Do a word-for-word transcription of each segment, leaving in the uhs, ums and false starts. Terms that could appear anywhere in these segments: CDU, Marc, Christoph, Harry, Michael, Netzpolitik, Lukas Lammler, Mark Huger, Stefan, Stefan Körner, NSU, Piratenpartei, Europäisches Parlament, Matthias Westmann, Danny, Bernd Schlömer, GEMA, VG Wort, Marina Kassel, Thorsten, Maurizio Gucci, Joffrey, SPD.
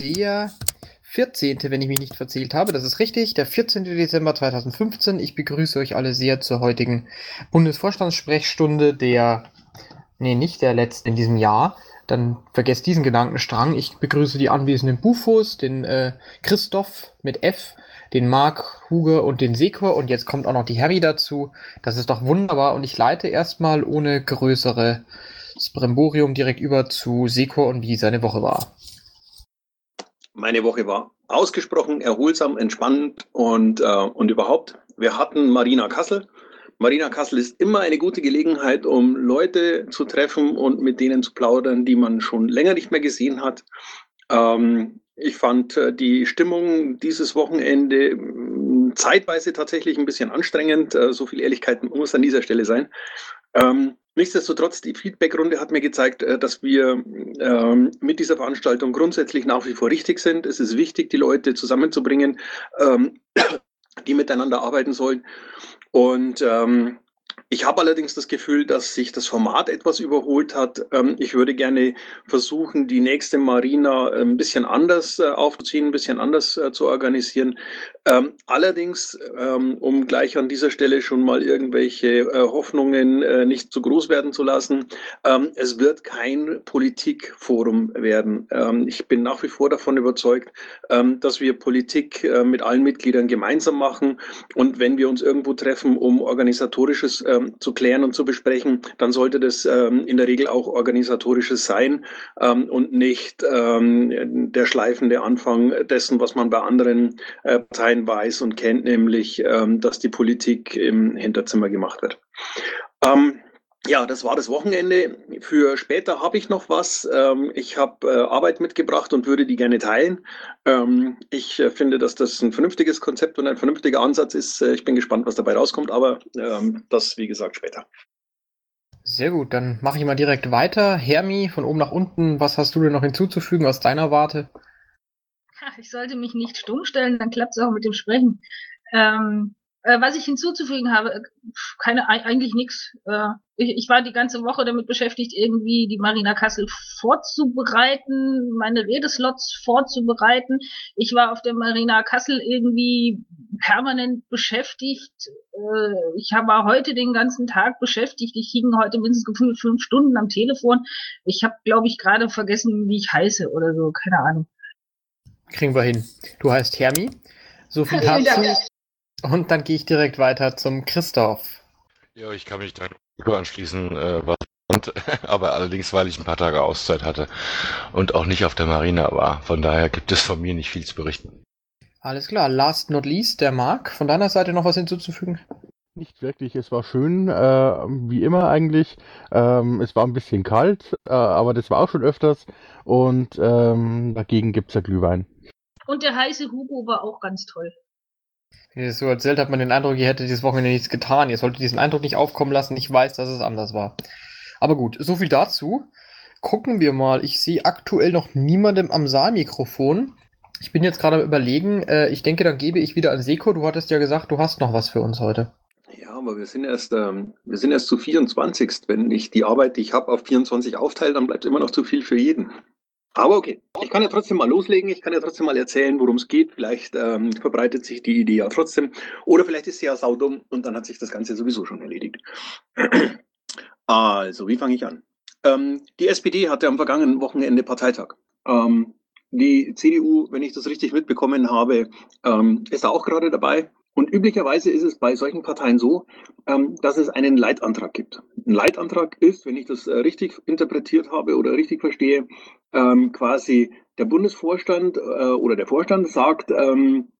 der vierzehnte, wenn ich mich nicht verzählt habe, das ist richtig, der vierzehnte Dezember zweitausendfünfzehn. Ich begrüße euch alle sehr zur heutigen Bundesvorstandssprechstunde der, nee, nicht der letzten in diesem Jahr. Dann vergesst diesen Gedankenstrang. Ich begrüße die anwesenden Bufos, den äh, Christoph mit F, den Mark Huger und den Sekor. Und jetzt kommt auch noch die Harry dazu. Das ist doch wunderbar. Und ich leite erstmal ohne größere Bremborium direkt über zu Sekor und wie seine Woche war. Meine Woche war ausgesprochen erholsam, entspannend und, äh, und überhaupt. Wir hatten Marina Kassel. Marina Kassel ist immer eine gute Gelegenheit, um Leute zu treffen und mit denen zu plaudern, die man schon länger nicht mehr gesehen hat. Ähm, ich fand die Stimmung dieses Wochenende zeitweise tatsächlich ein bisschen anstrengend. Äh, so viel Ehrlichkeit muss an dieser Stelle sein. Ähm, nichtsdestotrotz, die Feedback-Runde hat mir gezeigt, dass wir ähm, mit dieser Veranstaltung grundsätzlich nach wie vor richtig sind. Es ist wichtig, die Leute zusammenzubringen, ähm, die miteinander arbeiten sollen. Und ähm, ich habe allerdings das Gefühl, dass sich das Format etwas überholt hat. Ähm, ich würde gerne versuchen, die nächste Marina ein bisschen anders äh, aufzuziehen, ein bisschen anders äh, zu organisieren. Ähm, allerdings, ähm, um gleich an dieser Stelle schon mal irgendwelche äh, Hoffnungen äh, nicht zu groß werden zu lassen, ähm, es wird kein Politikforum werden. Ähm, ich bin nach wie vor davon überzeugt, ähm, dass wir Politik äh, mit allen Mitgliedern gemeinsam machen. Und wenn wir uns irgendwo treffen, um organisatorisches ähm, zu klären und zu besprechen, dann sollte das ähm, in der Regel auch organisatorisches sein ähm, und nicht ähm, der schleifende Anfang dessen, was man bei anderen äh, Parteien weiß und kennt, nämlich, ähm, dass die Politik im Hinterzimmer gemacht wird. Ähm, ja, das war das Wochenende. Für später habe ich noch was. Ähm, ich habe äh, Arbeit mitgebracht und würde die gerne teilen. Ähm, ich äh, finde, dass das ein vernünftiges Konzept und ein vernünftiger Ansatz ist. Äh, ich bin gespannt, was dabei rauskommt, aber ähm, das, wie gesagt, später. Sehr gut, dann mache ich mal direkt weiter. Hermi, von oben nach unten, was hast du denn noch hinzuzufügen aus deiner Warte? Ich sollte mich nicht stumm stellen, dann klappt es auch mit dem Sprechen. Ähm, äh, was ich hinzuzufügen habe, keine, eigentlich nichts. Äh, ich, ich war die ganze Woche damit beschäftigt, irgendwie die Marina Kassel vorzubereiten, meine Redeslots vorzubereiten. Ich war auf der Marina Kassel irgendwie permanent beschäftigt. Äh, ich war heute den ganzen Tag beschäftigt. Ich hing heute mindestens gefühlt fünf Stunden am Telefon. Ich habe, glaube ich, gerade vergessen, wie ich heiße oder so, keine Ahnung. Kriegen wir hin. Du heißt Hermi. So viel dazu. Und dann gehe ich direkt weiter zum Christoph. Ja, ich kann mich dann anschließen, äh, was aber allerdings, weil ich ein paar Tage Auszeit hatte und auch nicht auf der Marina war. Von daher gibt es von mir nicht viel zu berichten. Alles klar. Last not least, der Marc. Von deiner Seite noch was hinzuzufügen? Nicht wirklich, es war schön, äh, wie immer eigentlich. Ähm, es war ein bisschen kalt, äh, aber das war auch schon öfters. Und ähm, dagegen gibt es ja Glühwein. Und der heiße Hugo war auch ganz toll. Wie ihr so erzählt, hat man den Eindruck, ihr hättet dieses Wochenende nichts getan. Ihr solltet diesen Eindruck nicht aufkommen lassen. Ich weiß, dass es anders war. Aber gut, so viel dazu. Gucken wir mal. Ich sehe aktuell noch niemandem am Saalmikrofon. Ich bin jetzt gerade am Überlegen. Äh, ich denke, dann gebe ich wieder an Seko. Du hattest ja gesagt, du hast noch was für uns heute. Ja, aber wir sind erst, ähm, wir sind erst zu vierundzwanzig. Wenn ich die Arbeit, die ich habe, auf vierundzwanzig aufteile, dann bleibt immer noch zu viel für jeden. Aber okay, ich kann ja trotzdem mal loslegen, ich kann ja trotzdem mal erzählen, worum es geht. Vielleicht ähm, verbreitet sich die Idee ja trotzdem. Oder vielleicht ist sie ja saudumm und dann hat sich das Ganze sowieso schon erledigt. Also, wie fange ich an? Ähm, die S P D hatte am vergangenen Wochenende Parteitag. Ähm, die C D U, wenn ich das richtig mitbekommen habe, ähm, ist da auch gerade dabei. Und üblicherweise ist es bei solchen Parteien so, ähm, dass es einen Leitantrag gibt. Ein Leitantrag ist, wenn ich das äh, richtig interpretiert habe oder richtig verstehe, ähm, quasi der Bundesvorstand äh, oder der Vorstand sagt, ähm,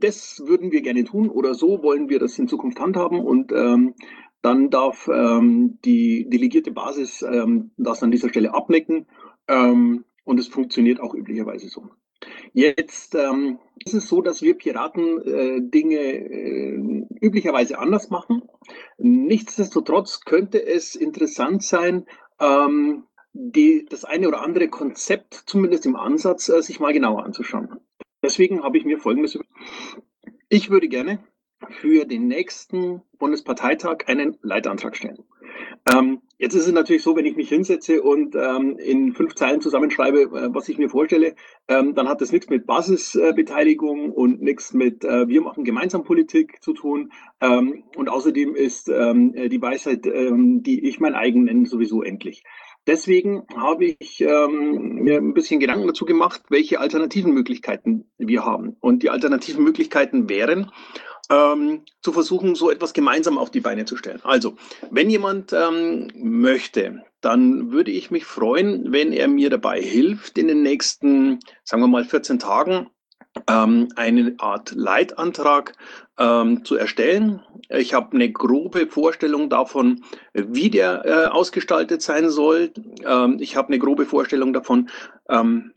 das würden wir gerne tun oder so wollen wir das in Zukunft handhaben und ähm, dann darf ähm, die delegierte Basis ähm, das an dieser Stelle abnicken ähm, und es funktioniert auch üblicherweise so. Jetzt ähm, ist es so, dass wir Piraten äh, Dinge äh, üblicherweise anders machen. Nichtsdestotrotz könnte es interessant sein, ähm, die, das eine oder andere Konzept, zumindest im Ansatz, äh, sich mal genauer anzuschauen. Deswegen habe ich mir Folgendes überlegt. Ich würde gerne für den nächsten Bundesparteitag einen Leitantrag stellen. Ähm, Jetzt ist es natürlich so, wenn ich mich hinsetze und ähm, in fünf Zeilen zusammenschreibe, äh, was ich mir vorstelle, ähm, dann hat das nichts mit Basisbeteiligung äh, und nichts mit äh, wir machen gemeinsam Politik zu tun. Ähm, und außerdem ist ähm, die Weisheit, ähm, die ich mein eigen nenne, sowieso endlich. Deswegen habe ich ähm, mir ein bisschen Gedanken dazu gemacht, welche alternativen Möglichkeiten wir haben. Und die alternativen Möglichkeiten wären, Ähm, zu versuchen, so etwas gemeinsam auf die Beine zu stellen. Also, wenn jemand ähm, möchte, dann würde ich mich freuen, wenn er mir dabei hilft, in den nächsten, sagen wir mal, vierzehn Tagen ähm, eine Art Leitantrag ähm, zu erstellen. Ich habe eine grobe Vorstellung davon, wie der äh, ausgestaltet sein soll. Ähm, ich habe eine grobe Vorstellung davon, ähm,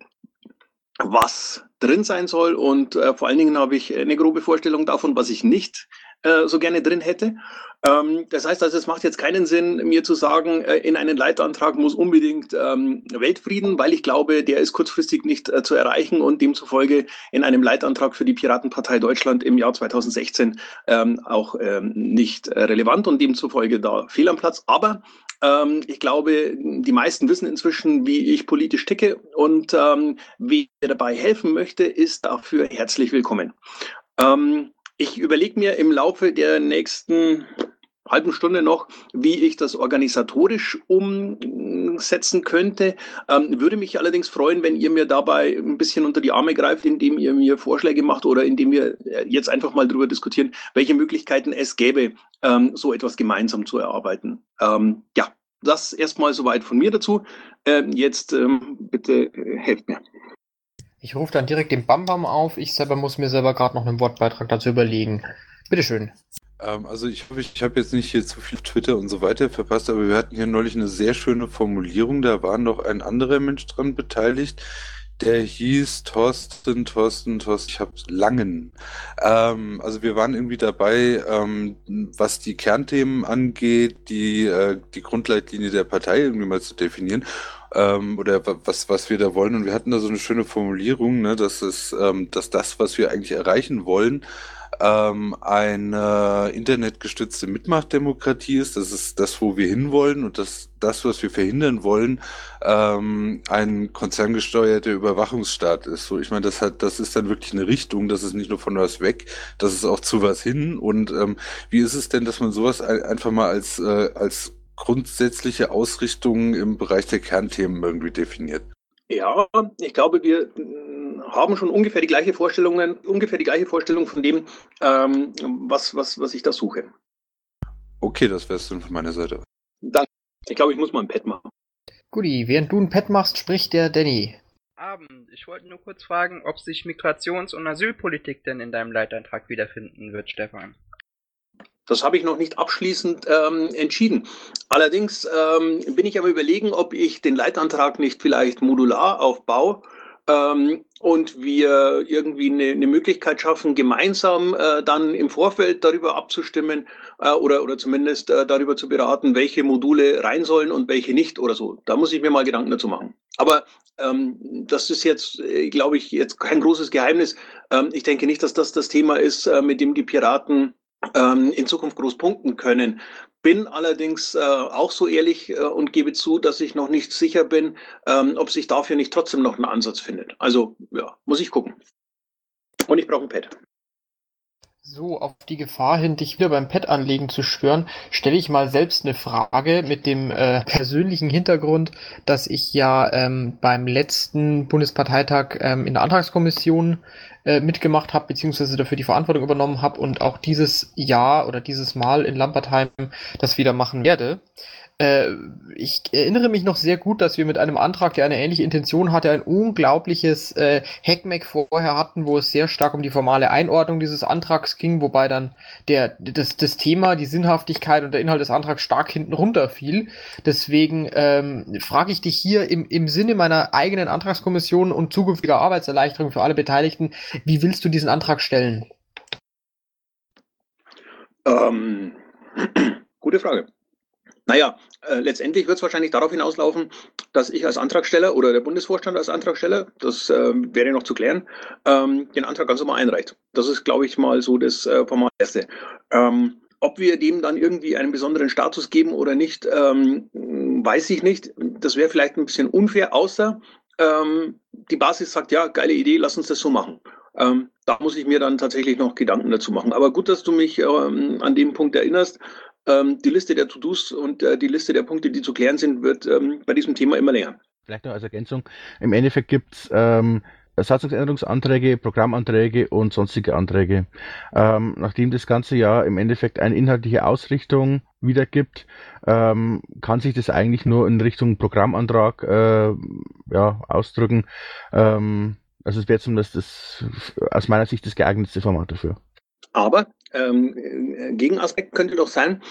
was drin sein soll, und äh, vor allen Dingen habe ich eine grobe Vorstellung davon, was ich nicht äh, so gerne drin hätte. Ähm, das heißt also, es macht jetzt keinen Sinn, mir zu sagen, äh, in einen Leitantrag muss unbedingt ähm, Weltfrieden, weil ich glaube, der ist kurzfristig nicht äh, zu erreichen und demzufolge in einem Leitantrag für die Piratenpartei Deutschland im Jahr zweitausendsechzehn ähm, auch ähm, nicht relevant und demzufolge da fehl am Platz. Aber ich glaube, die meisten wissen inzwischen, wie ich politisch ticke, und ähm, wer dabei helfen möchte, ist dafür herzlich willkommen. Ähm, ich überlege mir im Laufe der nächsten halben Stunde noch, wie ich das organisatorisch umsetzen könnte. Ähm, würde mich allerdings freuen, wenn ihr mir dabei ein bisschen unter die Arme greift, indem ihr mir Vorschläge macht oder indem wir jetzt einfach mal darüber diskutieren, welche Möglichkeiten es gäbe, Ähm, so etwas gemeinsam zu erarbeiten. Ähm, ja, das erstmal soweit von mir dazu. Ähm, jetzt ähm, bitte äh, helft mir. Ich rufe dann direkt den Bam Bam auf. Ich selber muss mir selber gerade noch einen Wortbeitrag dazu überlegen. Bitteschön. Ähm, also ich hoffe, ich habe jetzt nicht hier zu viel Twitter und so weiter verpasst, aber wir hatten hier neulich eine sehr schöne Formulierung. Da war noch ein anderer Mensch dran beteiligt. Der hieß Thorsten, Thorsten, Thorsten, ich hab's langen. Ähm, also wir waren irgendwie dabei, ähm, was die Kernthemen angeht, die, äh, die Grundleitlinie der Partei irgendwie mal zu definieren, ähm, oder was, was wir da wollen. Und wir hatten da so eine schöne Formulierung, ne, dass es, ähm, dass das, was wir eigentlich erreichen wollen, ähm, eine internetgestützte Mitmachdemokratie ist. Das ist das, wo wir hinwollen, und das, das, was wir verhindern wollen, ähm, ein konzerngesteuerter Überwachungsstaat ist. So, ich meine, das hat, das ist dann wirklich eine Richtung, das ist nicht nur von was weg, das ist auch zu was hin. Und ähm, wie ist es denn, dass man sowas einfach mal als, äh, als grundsätzliche Ausrichtung im Bereich der Kernthemen irgendwie definiert? Ja, ich glaube, wir haben schon ungefähr die gleiche Vorstellung, ungefähr die gleiche Vorstellung von dem, ähm, was, was, was ich da suche. Okay, das wäre es dann von meiner Seite. Danke. Ich glaube, ich muss mal ein Pad machen. Guti, während du ein Pad machst, spricht der Danny. Abend, ich wollte nur kurz fragen, ob sich Migrations- und Asylpolitik denn in deinem Leitantrag wiederfinden wird, Stefan. Das habe ich noch nicht abschließend ähm, entschieden. Allerdings ähm, bin ich aber überlegen, ob ich den Leitantrag nicht vielleicht modular aufbaue ähm, und wir irgendwie eine, eine Möglichkeit schaffen, gemeinsam äh, dann im Vorfeld darüber abzustimmen äh, oder, oder zumindest äh, darüber zu beraten, welche Module rein sollen und welche nicht oder so. Da muss ich mir mal Gedanken dazu machen. Aber ähm, das ist jetzt, äh, glaube ich, jetzt kein großes Geheimnis. Ähm, ich denke nicht, dass das das Thema ist, äh, mit dem die Piraten in Zukunft groß punkten können. Bin allerdings äh, auch so ehrlich äh, und gebe zu, dass ich noch nicht sicher bin, ähm, ob sich dafür nicht trotzdem noch ein Ansatz findet. Also, ja, muss ich gucken. Und ich brauche ein Pad. So, auf die Gefahr hin, dich wieder beim Pad anlegen zu schwören, stelle ich mal selbst eine Frage mit dem äh, persönlichen Hintergrund, dass ich ja ähm, beim letzten Bundesparteitag ähm, in der Antragskommission mitgemacht habe, beziehungsweise dafür die Verantwortung übernommen habe und auch dieses Jahr oder dieses Mal in Lampertheim das wieder machen werde. Äh, ich erinnere mich noch sehr gut, dass wir mit einem Antrag, der eine ähnliche Intention hatte, ein unglaubliches äh, Heckmeck vorher hatten, wo es sehr stark um die formale Einordnung dieses Antrags ging, wobei dann der, das, das Thema, die Sinnhaftigkeit und der Inhalt des Antrags stark hinten runterfiel. Deswegen ähm, frage ich dich hier im, im Sinne meiner eigenen Antragskommission und zukünftiger Arbeitserleichterung für alle Beteiligten, wie willst du diesen Antrag stellen? Ähm, gute Frage. Naja, äh, letztendlich wird es wahrscheinlich darauf hinauslaufen, dass ich als Antragsteller oder der Bundesvorstand als Antragsteller, das äh, wäre noch zu klären, ähm, den Antrag ganz normal einreicht. Das ist, glaube ich, mal so das äh, Formal Erste. Ähm, Ob wir dem dann irgendwie einen besonderen Status geben oder nicht, ähm, weiß ich nicht. Das wäre vielleicht ein bisschen unfair, außer ähm, die Basis sagt, ja, geile Idee, lass uns das so machen. Ähm, da muss ich mir dann tatsächlich noch Gedanken dazu machen. Aber gut, dass du mich ähm, an dem Punkt erinnerst. Ähm, die Liste der To-Dos und äh, die Liste der Punkte, die zu klären sind, wird ähm, bei diesem Thema immer länger. Vielleicht noch als Ergänzung. Im Endeffekt gibt es ähm Satzungsänderungsanträge, Programmanträge und sonstige Anträge. Ähm, nachdem das ganze Jahr im Endeffekt eine inhaltliche Ausrichtung wiedergibt, ähm, kann sich das eigentlich nur in Richtung Programmantrag äh, ja, ausdrücken. Ähm, also es wäre zumindest das, aus meiner Sicht das geeignetste Format dafür. Aber ähm, Gegenaspekt könnte doch sein,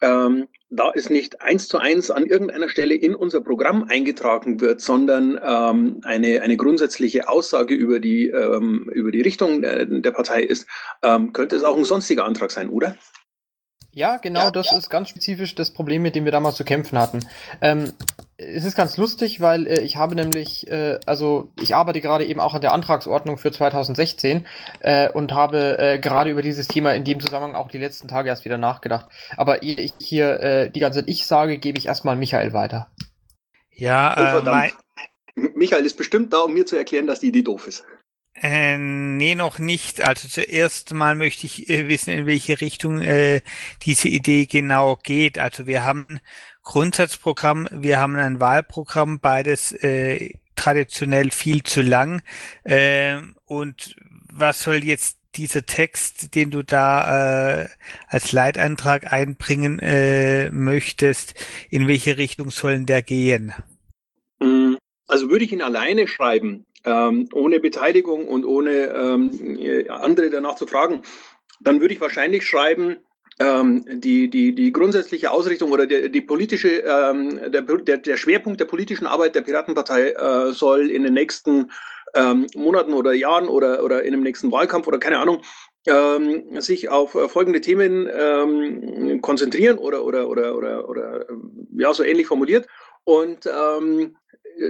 ähm, da es nicht eins zu eins an irgendeiner Stelle in unser Programm eingetragen wird, sondern ähm, eine, eine grundsätzliche Aussage über die, ähm, über die Richtung der, der Partei ist, ähm, könnte es auch ein sonstiger Antrag sein, oder? Ja, genau, ja, das ja. ist ganz spezifisch das Problem, mit dem wir damals zu kämpfen hatten. Ähm, es ist ganz lustig, weil äh, ich habe nämlich, äh, also ich arbeite gerade eben auch an der Antragsordnung für zweitausendsechzehn äh, und habe äh, gerade über dieses Thema in dem Zusammenhang auch die letzten Tage erst wieder nachgedacht. Aber ehe ich hier äh, die ganze Zeit ich sage, gebe ich erstmal Michael weiter. Ja, äh, mein... Michael ist bestimmt da, um mir zu erklären, dass die Idee doof ist. Äh, nee, noch nicht. Also zuerst mal möchte ich äh, wissen, in welche Richtung äh, diese Idee genau geht. Also wir haben ein Grundsatzprogramm, wir haben ein Wahlprogramm, beides äh, traditionell viel zu lang. Äh, und was soll jetzt dieser Text, den du da äh, als Leitantrag einbringen äh, möchtest, in welche Richtung sollen der gehen? Also würde ich ihn alleine schreiben, Ähm, ohne Beteiligung und ohne ähm, andere danach zu fragen, dann würde ich wahrscheinlich schreiben, ähm, die, die, die grundsätzliche Ausrichtung oder der, die politische, ähm, der, der, der Schwerpunkt der politischen Arbeit der Piratenpartei äh, soll in den nächsten ähm, Monaten oder Jahren oder, oder in dem nächsten Wahlkampf oder keine Ahnung, ähm, sich auf folgende Themen ähm, konzentrieren oder, oder, oder, oder, oder ja, so ähnlich formuliert. Und ähm,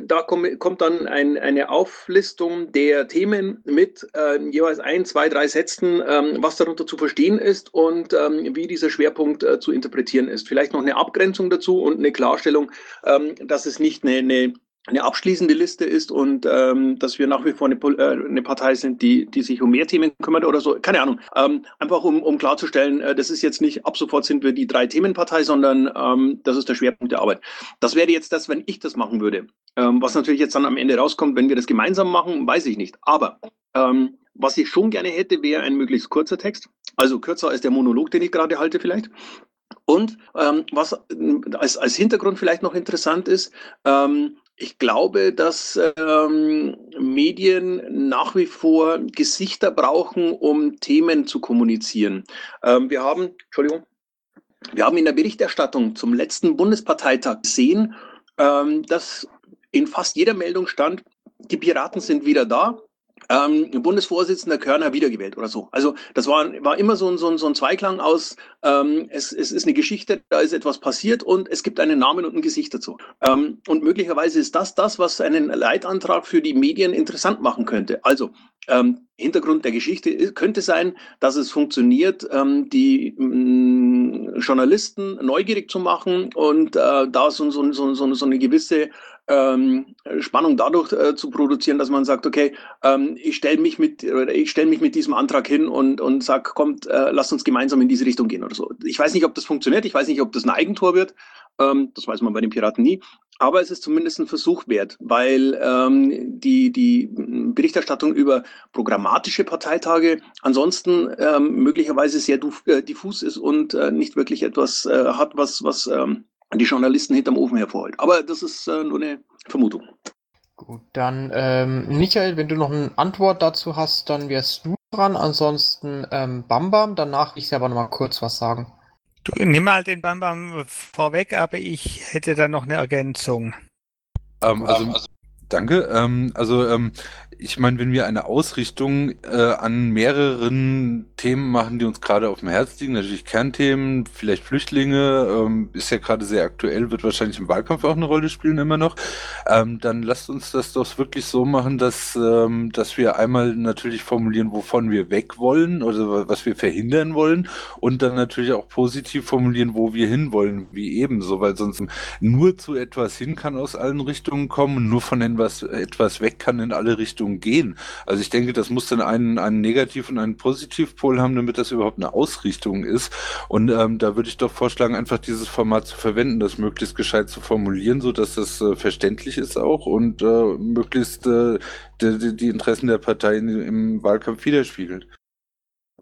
da komm, kommt dann ein, eine Auflistung der Themen mit äh, jeweils ein, zwei, drei Sätzen, ähm, was darunter zu verstehen ist und ähm, wie dieser Schwerpunkt äh, zu interpretieren ist. Vielleicht noch eine Abgrenzung dazu und eine Klarstellung, ähm, dass es nicht eine, eine, eine abschließende Liste ist und ähm, dass wir nach wie vor eine, äh, eine Partei sind, die, die sich um mehr Themen kümmert oder so. Keine Ahnung. Ähm, einfach um, um klarzustellen, äh, das ist jetzt nicht, ab sofort sind wir die Drei-Themen-Partei, sondern ähm, das ist der Schwerpunkt der Arbeit. Das wäre jetzt das, wenn ich das machen würde. Was natürlich jetzt dann am Ende rauskommt, wenn wir das gemeinsam machen, weiß ich nicht. Aber ähm, was ich schon gerne hätte, wäre ein möglichst kurzer Text. Also kürzer als der Monolog, den ich gerade halte vielleicht. Und ähm, was als, als Hintergrund vielleicht noch interessant ist, ähm, ich glaube, dass ähm, Medien nach wie vor Gesichter brauchen, um Themen zu kommunizieren. Ähm, wir haben, Entschuldigung, wir haben in der Berichterstattung zum letzten Bundesparteitag gesehen, ähm, dass in fast jeder Meldung stand, die Piraten sind wieder da, ähm, Bundesvorsitzender Körner wiedergewählt oder so. Also das war, war immer so ein, so ein, so ein Zweiklang aus, ähm, es, es ist eine Geschichte, da ist etwas passiert und es gibt einen Namen und ein Gesicht dazu. Ähm, und möglicherweise ist das das, was einen Leitantrag für die Medien interessant machen könnte. Also ähm, Hintergrund der Geschichte ist, könnte sein, dass es funktioniert, ähm, die mh, Journalisten neugierig zu machen und äh, da so, so, so, so, so eine gewisse Ähm, Spannung dadurch äh, zu produzieren, dass man sagt, okay, ähm, ich stelle mich mit oder ich stelle mich mit diesem Antrag hin und, und sage, kommt, äh, lasst uns gemeinsam in diese Richtung gehen oder so. Ich weiß nicht, ob das funktioniert, ich weiß nicht, ob das ein Eigentor wird, ähm, das weiß man bei den Piraten nie, aber es ist zumindest ein Versuch wert, weil ähm, die, die Berichterstattung über programmatische Parteitage ansonsten ähm, möglicherweise sehr duf- äh, diffus ist und äh, nicht wirklich etwas äh, hat, was, was ähm, die Journalisten hinterm Ofen hervorholt. Aber das ist äh, nur eine Vermutung. Gut, dann ähm, Michael, wenn du noch eine Antwort dazu hast, dann wärst du dran. Ansonsten ähm, Bam Bam, danach will ich aber noch mal kurz was sagen. Du nimm mal den Bam Bam vorweg, aber ich hätte dann noch eine Ergänzung. Ähm, also, also Danke. Ähm, also ähm, ich meine, wenn wir eine Ausrichtung äh, an mehreren Themen machen, die uns gerade auf dem Herz liegen, natürlich Kernthemen, vielleicht Flüchtlinge, ähm, ist ja gerade sehr aktuell, wird wahrscheinlich im Wahlkampf auch eine Rolle spielen immer noch, ähm, dann lasst uns das doch wirklich so machen, dass, ähm, dass wir einmal natürlich formulieren, wovon wir weg wollen oder was wir verhindern wollen und dann natürlich auch positiv formulieren, wo wir hinwollen, wie ebenso, weil sonst nur zu etwas hin kann aus allen Richtungen kommen, nur von den was etwas weg kann in alle Richtungen gehen. Also ich denke, das muss dann einen, einen Negativ- und einen Positivpol haben, damit das überhaupt eine Ausrichtung ist. Und ähm, da würde ich doch vorschlagen, einfach dieses Format zu verwenden, das möglichst gescheit zu formulieren, sodass das äh, verständlich ist auch und äh, möglichst äh, die, die Interessen der Partei im Wahlkampf widerspiegelt.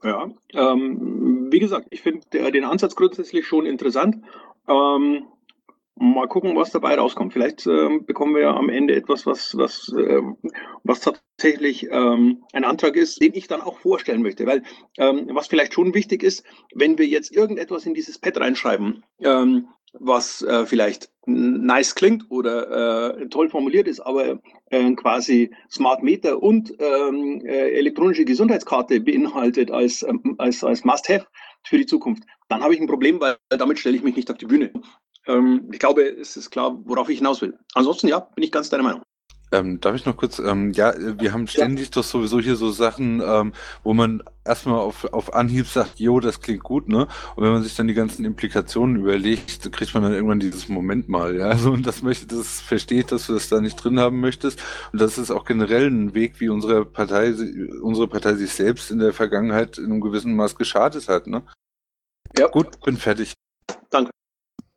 Ja, ähm, wie gesagt, ich finde den Ansatz grundsätzlich schon interessant. Ähm, Mal gucken, was dabei rauskommt. Vielleicht äh, bekommen wir ja am Ende etwas, was, was, äh, was tatsächlich ähm, ein Antrag ist, den ich dann auch vorstellen möchte. Weil ähm, was vielleicht schon wichtig ist, wenn wir jetzt irgendetwas in dieses Pad reinschreiben, ähm, was äh, vielleicht nice klingt oder äh, toll formuliert ist, aber äh, quasi Smart Meter und ähm, äh, elektronische Gesundheitskarte beinhaltet als, ähm, als, als Must-Have für die Zukunft, dann habe ich ein Problem, weil damit stelle ich mich nicht auf die Bühne. Ich glaube, es ist klar, worauf ich hinaus will. Ansonsten, ja, bin ich ganz deiner Meinung. Ähm, darf ich noch kurz, ähm, ja, wir haben ständig ja. doch sowieso hier so Sachen, ähm, wo man erstmal auf, auf Anhieb sagt, jo, das klingt gut, ne? Und wenn man sich dann die ganzen Implikationen überlegt, kriegt man dann irgendwann dieses Moment mal, ja? Also, und das möchte, das versteht, dass du das da nicht drin haben möchtest. Und das ist auch generell ein Weg, wie unsere Partei, unsere Partei sich selbst in der Vergangenheit in einem gewissen Maß geschadet hat, ne? Ja. Gut, bin fertig. Danke.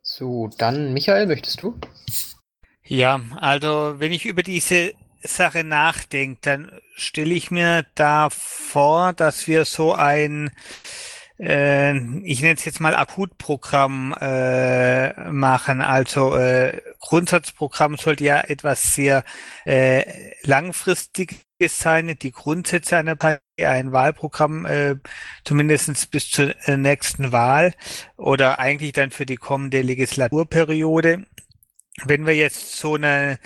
So, dann Michael, möchtest du? Ja, also wenn ich über diese Sache nachdenke, dann stelle ich mir da vor, dass wir so ein, äh, ich nenne es jetzt mal Akutprogramm äh, machen. Also äh, Grundsatzprogramm sollte ja etwas sehr äh, langfristiges sein, die Grundsätze einer Partei, ein Wahlprogramm äh, zumindest bis zur nächsten Wahl oder eigentlich dann für die kommende Legislaturperiode. Wenn wir jetzt so eine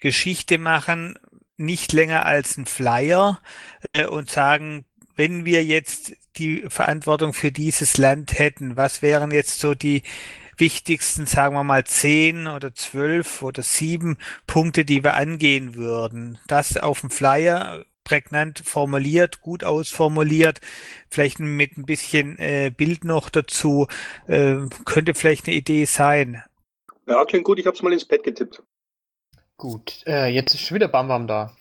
Geschichte machen, nicht länger als ein Flyer äh, und sagen, wenn wir jetzt die Verantwortung für dieses Land hätten, was wären jetzt so die wichtigsten, sagen wir mal, zehn oder zwölf oder sieben Punkte, die wir angehen würden. Das auf dem Flyer prägnant formuliert, gut ausformuliert, vielleicht mit ein bisschen äh, Bild noch dazu, äh, könnte vielleicht eine Idee sein. Ja, klingt gut, ich habe es mal ins Pad getippt. Gut, äh, jetzt ist schon wieder Bam Bam da.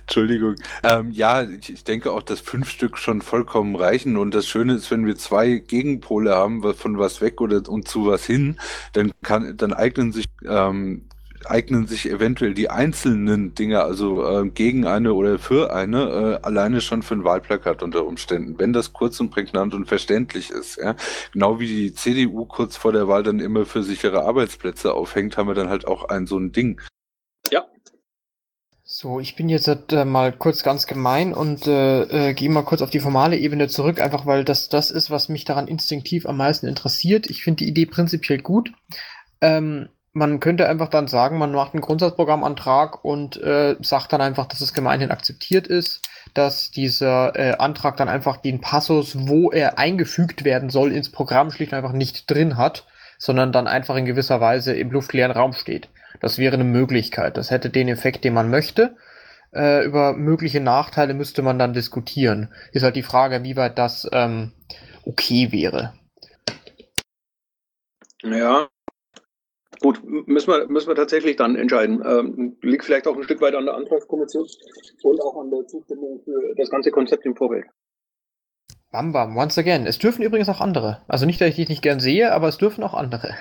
Entschuldigung. Ähm, ja, ich, ich denke auch, dass fünf Stück schon vollkommen reichen. Und das Schöne ist, wenn wir zwei Gegenpole haben, von was weg oder und zu was hin, dann kann, dann eignen sich ähm, eignen sich eventuell die einzelnen Dinge, also äh, gegen eine oder für eine, äh, alleine schon für ein Wahlplakat unter Umständen, wenn das kurz und prägnant und verständlich ist. Ja? Genau wie die C D U kurz vor der Wahl dann immer für sichere Arbeitsplätze aufhängt, haben wir dann halt auch ein so ein Ding. Ja. So, ich bin jetzt äh, mal kurz ganz gemein und äh, äh, gehe mal kurz auf die formale Ebene zurück, einfach weil das das ist, was mich daran instinktiv am meisten interessiert. Ich finde die Idee prinzipiell gut. Ähm, Man könnte einfach dann sagen, man macht einen Grundsatzprogrammantrag und äh, sagt dann einfach, dass es gemeinhin akzeptiert ist, dass dieser äh, Antrag dann einfach den Passus, wo er eingefügt werden soll, ins Programm schlicht und einfach nicht drin hat, sondern dann einfach in gewisser Weise im luftleeren Raum steht. Das wäre eine Möglichkeit. Das hätte den Effekt, den man möchte. Äh, über mögliche Nachteile müsste man dann diskutieren. Ist halt die Frage, wie weit das ähm, okay wäre. Ja. Gut, müssen wir, müssen wir tatsächlich dann entscheiden. Ähm, liegt vielleicht auch ein Stück weit an der Antragskommission und auch an der Zustimmung für das ganze Konzept im Vorfeld. Bam Bam, once again. Es dürfen übrigens auch andere. Also nicht, dass ich dich nicht gern sehe, aber es dürfen auch andere.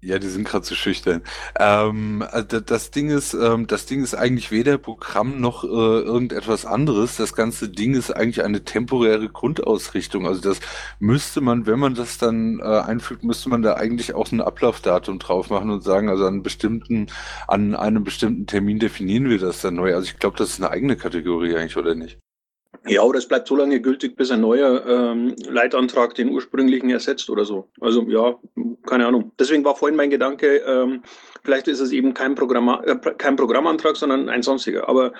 Ja, die sind gerade zu schüchtern. Ähm, das Ding ist, ähm, das Ding ist eigentlich weder Programm noch äh, irgendetwas anderes. Das ganze Ding ist eigentlich eine temporäre Grundausrichtung. Also das müsste man, wenn man das dann äh, einfügt, müsste man da eigentlich auch ein Ablaufdatum drauf machen und sagen, also an bestimmten, an einem bestimmten Termin definieren wir das dann neu. Also ich glaube, das ist eine eigene Kategorie eigentlich, oder nicht? Ja, das bleibt so lange gültig, bis ein neuer ähm, Leitantrag den ursprünglichen ersetzt oder so. Also ja, keine Ahnung. Deswegen war vorhin mein Gedanke, ähm, vielleicht ist es eben kein, Programma äh, kein Programmantrag, sondern ein sonstiger. Aber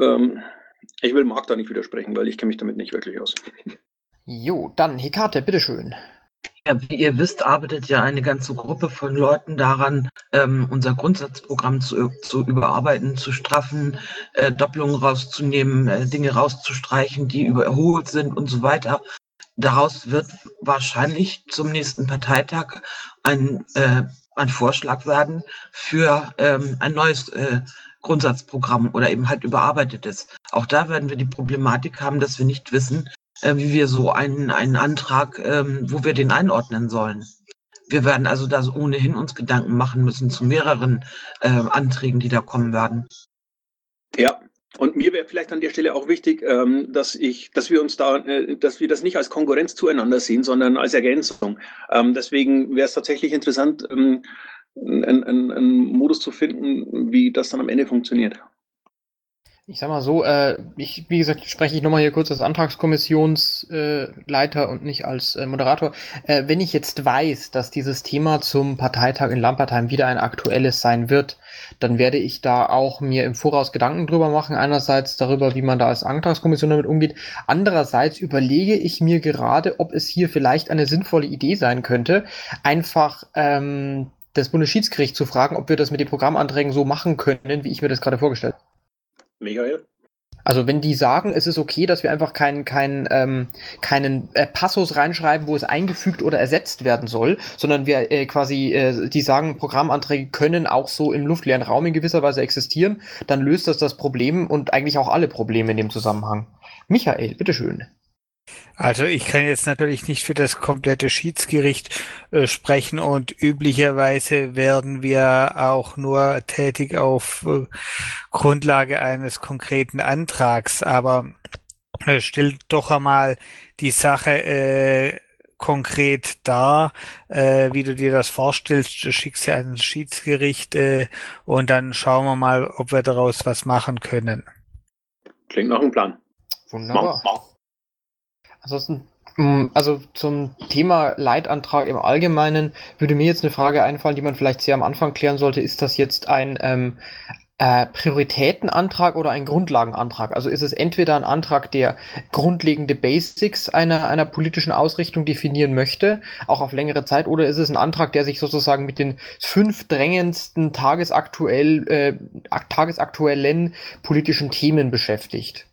ähm, ich will Marc da nicht widersprechen, weil ich kenne mich damit nicht wirklich aus. Jo, dann Hekate, bitteschön. Ja, wie ihr wisst, arbeitet ja eine ganze Gruppe von Leuten daran, ähm, unser Grundsatzprogramm zu, zu überarbeiten, zu straffen, äh, Doppelungen rauszunehmen, äh, Dinge rauszustreichen, die überholt sind und so weiter. Daraus wird wahrscheinlich zum nächsten Parteitag ein, äh, ein Vorschlag werden für ähm, ein neues äh, Grundsatzprogramm oder eben halt überarbeitetes. Auch da werden wir die Problematik haben, dass wir nicht wissen, wie wir so einen, einen Antrag, ähm, wo wir den einordnen sollen. Wir werden also da ohnehin uns Gedanken machen müssen zu mehreren äh, Anträgen, die da kommen werden. Ja, und mir wäre vielleicht an der Stelle auch wichtig, ähm, dass ich, dass wir uns da, äh, dass wir das nicht als Konkurrenz zueinander sehen, sondern als Ergänzung. Ähm, deswegen wäre es tatsächlich interessant, ähm, einen Modus zu finden, wie das dann am Ende funktioniert. Ich sag mal so, äh, ich, wie gesagt, spreche ich nochmal hier kurz als Antragskommissionsleiter äh, und nicht als äh, Moderator. Äh, wenn ich jetzt weiß, dass dieses Thema zum Parteitag in Lampertheim wieder ein aktuelles sein wird, dann werde ich da auch mir im Voraus Gedanken drüber machen. Einerseits darüber, wie man da als Antragskommission damit umgeht. Andererseits überlege ich mir gerade, ob es hier vielleicht eine sinnvolle Idee sein könnte, einfach ähm, das Bundesschiedsgericht zu fragen, ob wir das mit den Programmanträgen so machen können, wie ich mir das gerade vorgestellt habe. Michael? Also wenn die sagen, es ist okay, dass wir einfach keinen keinen ähm, keinen äh, Passus reinschreiben, wo es eingefügt oder ersetzt werden soll, sondern wir äh, quasi, äh, die sagen, Programmanträge können auch so im luftleeren Raum in gewisser Weise existieren, dann löst das das Problem und eigentlich auch alle Probleme in dem Zusammenhang. Michael, bitteschön. Also ich kann jetzt natürlich nicht für das komplette Schiedsgericht äh, sprechen und üblicherweise werden wir auch nur tätig auf äh, Grundlage eines konkreten Antrags, aber äh, stellt doch einmal die Sache äh, konkret dar, äh, wie du dir das vorstellst. Du schickst ja ein Schiedsgericht äh, und dann schauen wir mal, ob wir daraus was machen können. Klingt nach einem Plan. Wunderbar. Mach, mach. Ansonsten, also zum Thema Leitantrag im Allgemeinen würde mir jetzt eine Frage einfallen, die man vielleicht sehr am Anfang klären sollte. Ist das jetzt ein ähm, äh, Prioritätenantrag oder ein Grundlagenantrag? Also ist es entweder ein Antrag, der grundlegende Basics einer, einer politischen Ausrichtung definieren möchte, auch auf längere Zeit, oder ist es ein Antrag, der sich sozusagen mit den fünf drängendsten tagesaktuell, äh, tagesaktuellen politischen Themen beschäftigt?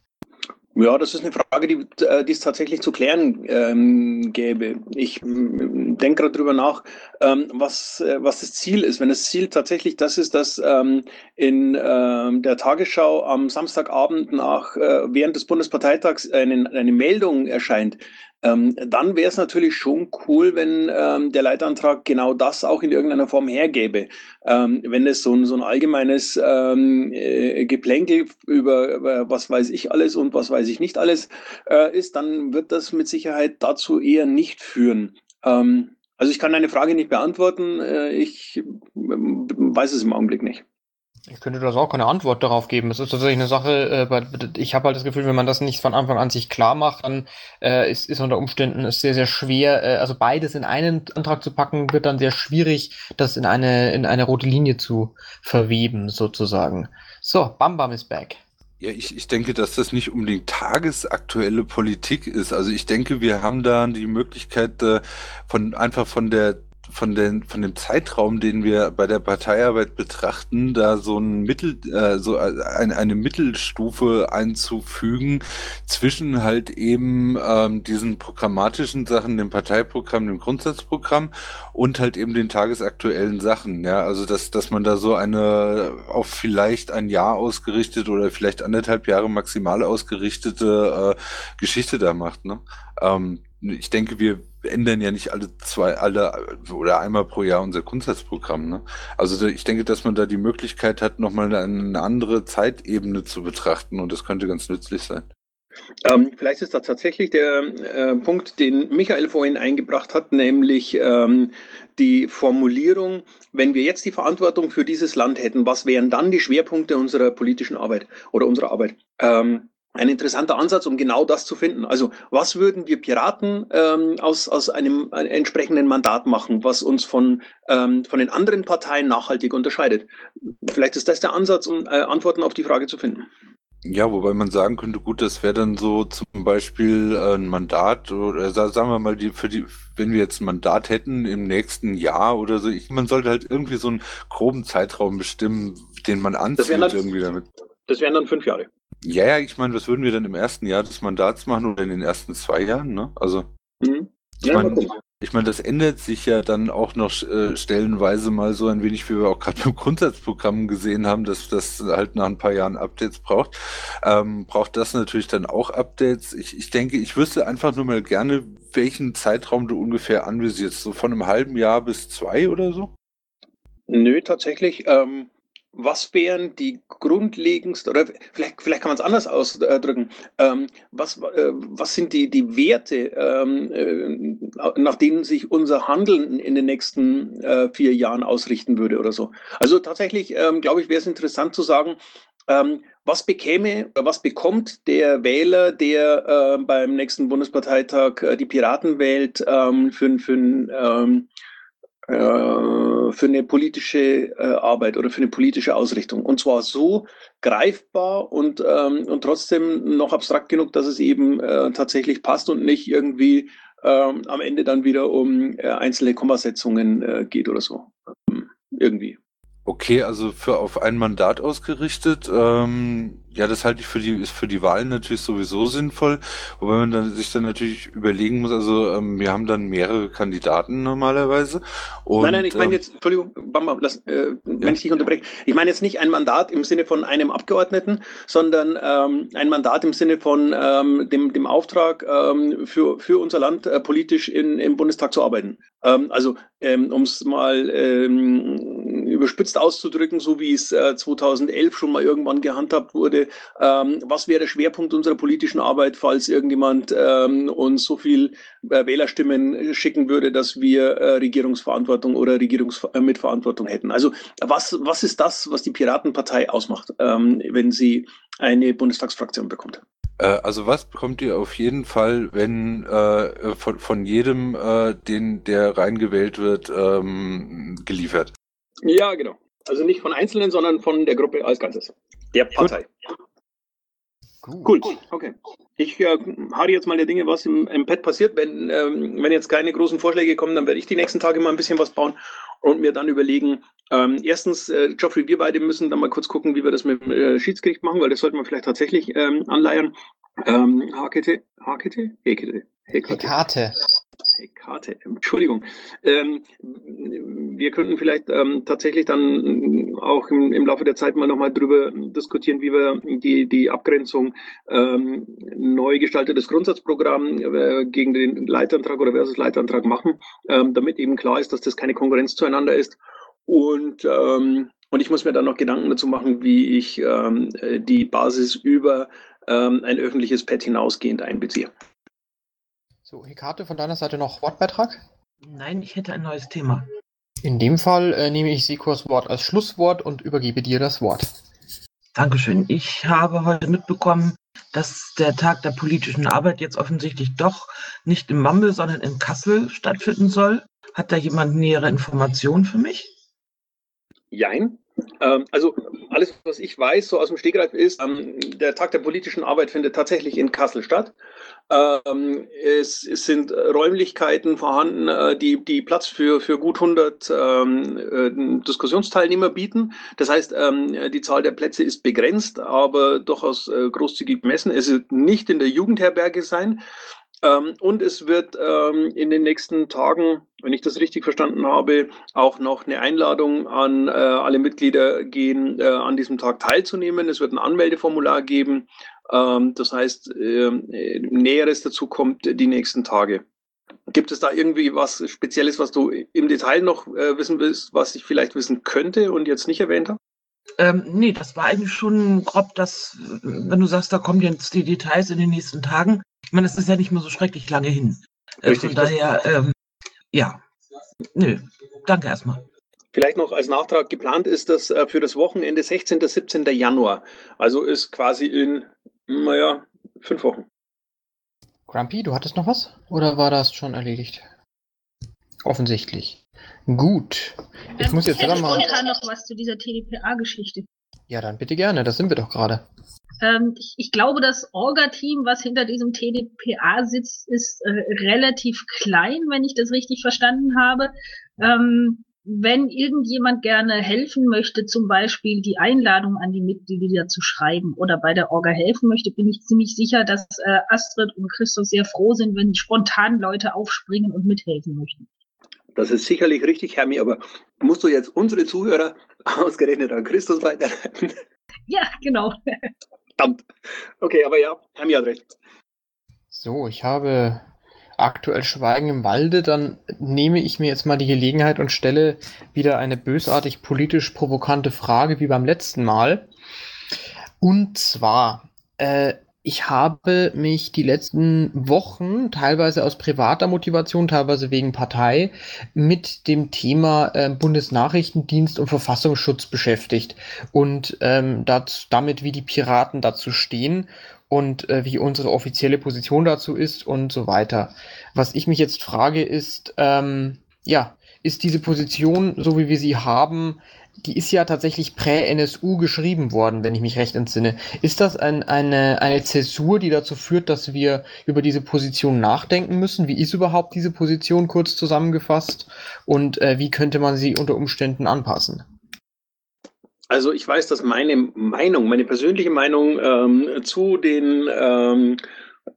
Ja, das ist eine Frage, die, die es tatsächlich zu klären ähm, gäbe. Ich denke gerade drüber nach, ähm, was, äh, was das Ziel ist. Wenn das Ziel tatsächlich das ist, dass ähm, in ähm, der Tagesschau am Samstagabend nach äh, während des Bundesparteitags eine, eine Meldung erscheint, ähm, dann wäre es natürlich schon cool, wenn ähm, der Leitantrag genau das auch in irgendeiner Form hergäbe. Ähm, wenn es so ein, so ein allgemeines ähm, äh, Geplänkel über, über was weiß ich alles und was weiß ich nicht alles äh, ist, dann wird das mit Sicherheit dazu eher nicht führen. Ähm, also ich kann deine Frage nicht beantworten. Äh, ich äh, weiß es im Augenblick nicht. Ich könnte das auch keine Antwort darauf geben. Es ist tatsächlich eine Sache, äh, ich habe halt das Gefühl, wenn man das nicht von Anfang an sich klar macht, dann äh, ist, ist unter Umständen ist sehr, sehr schwer, äh, also beides in einen Antrag zu packen, wird dann sehr schwierig, das in eine, in eine rote Linie zu verweben, sozusagen. So, Bam Bam ist back. Ja, ich, ich denke, dass das nicht unbedingt tagesaktuelle Politik ist. Also ich denke, wir haben da die Möglichkeit äh, von einfach von der von den von dem Zeitraum, den wir bei der Parteiarbeit betrachten, da so ein Mittel äh, so eine, eine Mittelstufe einzufügen zwischen halt eben ähm, diesen programmatischen Sachen, dem Parteiprogramm, dem Grundsatzprogramm und halt eben den tagesaktuellen Sachen, ja, also dass dass man da so eine auf vielleicht ein Jahr ausgerichtet oder vielleicht anderthalb Jahre maximal ausgerichtete äh, Geschichte da macht, ne? Ähm, ich denke, wir ändern ja nicht alle zwei, alle oder einmal pro Jahr unser Grundsatzprogramm, ne? Also ich denke, dass man da die Möglichkeit hat, nochmal eine andere Zeitebene zu betrachten und das könnte ganz nützlich sein. Ähm, vielleicht ist das tatsächlich der äh, Punkt, den Michael vorhin eingebracht hat, nämlich ähm, die Formulierung, wenn wir jetzt die Verantwortung für dieses Land hätten, was wären dann die Schwerpunkte unserer politischen Arbeit oder unserer Arbeit? Ähm, ein interessanter Ansatz, um genau das zu finden. Also was würden wir Piraten ähm, aus, aus einem, einem entsprechenden Mandat machen, was uns von, ähm, von den anderen Parteien nachhaltig unterscheidet? Vielleicht ist das der Ansatz, um äh, Antworten auf die Frage zu finden. Ja, wobei man sagen könnte, gut, das wäre dann so zum Beispiel ein Mandat oder sagen wir mal, die, für die, wenn wir jetzt ein Mandat hätten im nächsten Jahr oder so, ich, man sollte halt irgendwie so einen groben Zeitraum bestimmen, den man anzieht irgendwie damit. Das wären dann fünf Jahre. Ja, ja, ich meine, was würden wir dann im ersten Jahr des Mandats machen oder in den ersten zwei Jahren, ne? Also, mhm. ich meine, ja, ich mein, das ändert sich ja dann auch noch äh, stellenweise mal so ein wenig, wie wir auch gerade beim Grundsatzprogramm gesehen haben, dass das halt nach ein paar Jahren Updates braucht. Ähm, braucht das natürlich dann auch Updates. Ich, ich denke, ich wüsste einfach nur mal gerne, welchen Zeitraum du ungefähr anvisierst. So von einem halben Jahr bis zwei oder so? Nö, tatsächlich, ähm... was wären die grundlegendsten, oder vielleicht, vielleicht kann man es anders ausdrücken, ähm, was, äh, was sind die, die Werte, ähm, äh, nach denen sich unser Handeln in den nächsten äh, vier Jahren ausrichten würde oder so. Also tatsächlich, ähm, glaube ich, wäre es interessant zu sagen, ähm, was bekäme oder was bekommt der Wähler, der äh, beim nächsten Bundesparteitag äh, die Piraten wählt, ähm, für, für ein... Ähm, für eine politische Arbeit oder für eine politische Ausrichtung. Und zwar so greifbar und, ähm, und trotzdem noch abstrakt genug, dass es eben äh, tatsächlich passt und nicht irgendwie ähm, am Ende dann wieder um äh, einzelne Kommasetzungen äh, geht oder so. Ähm, irgendwie. Okay, also für auf ein Mandat ausgerichtet. Ähm, ja, das halte ich für die ist für die Wahlen natürlich sowieso sinnvoll, wobei man dann, sich dann natürlich überlegen muss. Also ähm, wir haben dann mehrere Kandidaten normalerweise. Und, nein, nein, ich meine jetzt, Entschuldigung, Bam Bam, lass, äh, wenn ja. ich dich unterbreche, ich meine jetzt nicht ein Mandat im Sinne von einem Abgeordneten, sondern ähm, ein Mandat im Sinne von ähm, dem dem Auftrag ähm, für für unser Land äh, politisch in im Bundestag zu arbeiten. Ähm, also ähm, um es mal ähm, überspitzt auszudrücken, so wie es äh, zweitausendelf schon mal irgendwann gehandhabt wurde. Ähm, was wäre der Schwerpunkt unserer politischen Arbeit, falls irgendjemand ähm, uns so viel äh, Wählerstimmen schicken würde, dass wir äh, Regierungsverantwortung oder Regierungsmitverantwortung hätten? Also was, was ist das, was die Piratenpartei ausmacht, ähm, wenn sie eine Bundestagsfraktion bekommt? Also was bekommt ihr auf jeden Fall, wenn äh, von, von jedem, äh, den der reingewählt wird, ähm, geliefert? Ja, genau. Also nicht von Einzelnen, sondern von der Gruppe als Ganzes. Der Partei. Gut. Cool. cool, okay. Ich äh, habe jetzt mal der Dinge, was im, im Pad passiert. Wenn, ähm, wenn jetzt keine großen Vorschläge kommen, dann werde ich die nächsten Tage mal ein bisschen was bauen und mir dann überlegen. Ähm, erstens, äh, Joffrey, wir beide müssen dann mal kurz gucken, wie wir das mit dem äh, Schiedsgericht machen, weil das sollten wir vielleicht tatsächlich ähm, anleiern. Ähm, Hekate? Hekate? Hekate. Hekate. Hekate, Entschuldigung. Ähm, wir könnten vielleicht ähm, tatsächlich dann auch im, im Laufe der Zeit mal nochmal drüber diskutieren, wie wir die, die Abgrenzung ähm, neu gestaltetes Grundsatzprogramm äh, gegen den Leitantrag oder versus Leitantrag machen, ähm, damit eben klar ist, dass das keine Konkurrenz zueinander ist. Und, ähm, und ich muss mir dann noch Gedanken dazu machen, wie ich ähm, die Basis über ähm, ein öffentliches Pad hinausgehend einbeziehe. So, Hekate, von deiner Seite noch Wortbeitrag? Nein, ich hätte ein neues Thema. In dem Fall äh, nehme ich Sekors Wort als Schlusswort und übergebe dir das Wort. Dankeschön. Ich habe heute mitbekommen, dass der Tag der politischen Arbeit jetzt offensichtlich doch nicht in Mammel, sondern in Kassel stattfinden soll. Hat da jemand nähere Informationen für mich? Jein. Ähm, also alles, was ich weiß, so aus dem Stegreif ist, ähm, der Tag der politischen Arbeit findet tatsächlich in Kassel statt. Ähm, es, es sind Räumlichkeiten vorhanden, äh, die, die Platz für, für gut hundert ähm, äh, Diskussionsteilnehmer bieten. Das heißt, ähm, die Zahl der Plätze ist begrenzt, aber durchaus äh, großzügig bemessen. Es wird nicht in der Jugendherberge sein. Ähm, und es wird ähm, in den nächsten Tagen, wenn ich das richtig verstanden habe, auch noch eine Einladung an äh, alle Mitglieder gehen, äh, an diesem Tag teilzunehmen. Es wird ein Anmeldeformular geben. Ähm, das heißt, äh, Näheres dazu kommt die nächsten Tage. Gibt es da irgendwie was Spezielles, was du im Detail noch äh, wissen willst, was ich vielleicht wissen könnte und jetzt nicht erwähnt habe? Ähm, nee, das war eigentlich schon grob, dass, wenn du sagst, da kommen jetzt die Details in den nächsten Tagen. Ich meine, es ist ja nicht mehr so schrecklich lange hin. Äh, von daher, ähm, ja. Nö, danke erstmal. Vielleicht noch als Nachtrag, geplant ist das äh, für das Wochenende sechzehnten bis siebzehnten Januar. Also ist quasi in Naja, fünf Wochen. Grumpy, du hattest noch was? Oder war das schon erledigt? Offensichtlich. Gut. Ich ja, muss jetzt selber mal... Ich kann noch was zu dieser T D P A-Geschichte. Ja, dann bitte gerne. Das sind wir doch gerade. Ähm, ich, ich glaube, das Orga-Team, was hinter diesem T D P A sitzt, ist äh, relativ klein, wenn ich das richtig verstanden habe. Ähm, wenn irgendjemand gerne helfen möchte, zum Beispiel die Einladung an die Mitglieder zu schreiben oder bei der Orga helfen möchte, bin ich ziemlich sicher, dass äh, Astrid und Christoph sehr froh sind, wenn spontan Leute aufspringen und mithelfen möchten. Das ist sicherlich richtig, Hermi, aber musst du jetzt unsere Zuhörer ausgerechnet an Christoph weiterleiten? Ja, genau. Verdammt. Okay, aber ja, Hermi hat recht. So, ich habe... aktuell Schweigen im Walde, dann nehme ich mir jetzt mal die Gelegenheit und stelle wieder eine bösartig politisch provokante Frage wie beim letzten Mal. Und zwar, äh, ich habe mich die letzten Wochen, teilweise aus privater Motivation, teilweise wegen Partei, mit dem Thema äh, Bundesnachrichtendienst und Verfassungsschutz beschäftigt und ähm, dazu, damit, wie die Piraten dazu stehen und äh, wie unsere offizielle Position dazu ist und so weiter. Was ich mich jetzt frage ist, ähm, ja, ist diese Position, so wie wir sie haben, die ist ja tatsächlich prä-N S U geschrieben worden, wenn ich mich recht entsinne. Ist das ein, eine, eine Zäsur, die dazu führt, dass wir über diese Position nachdenken müssen? Wie ist überhaupt diese Position kurz zusammengefasst und äh, wie könnte man sie unter Umständen anpassen? Also ich weiß, dass meine Meinung, meine persönliche Meinung ähm, zu den ähm,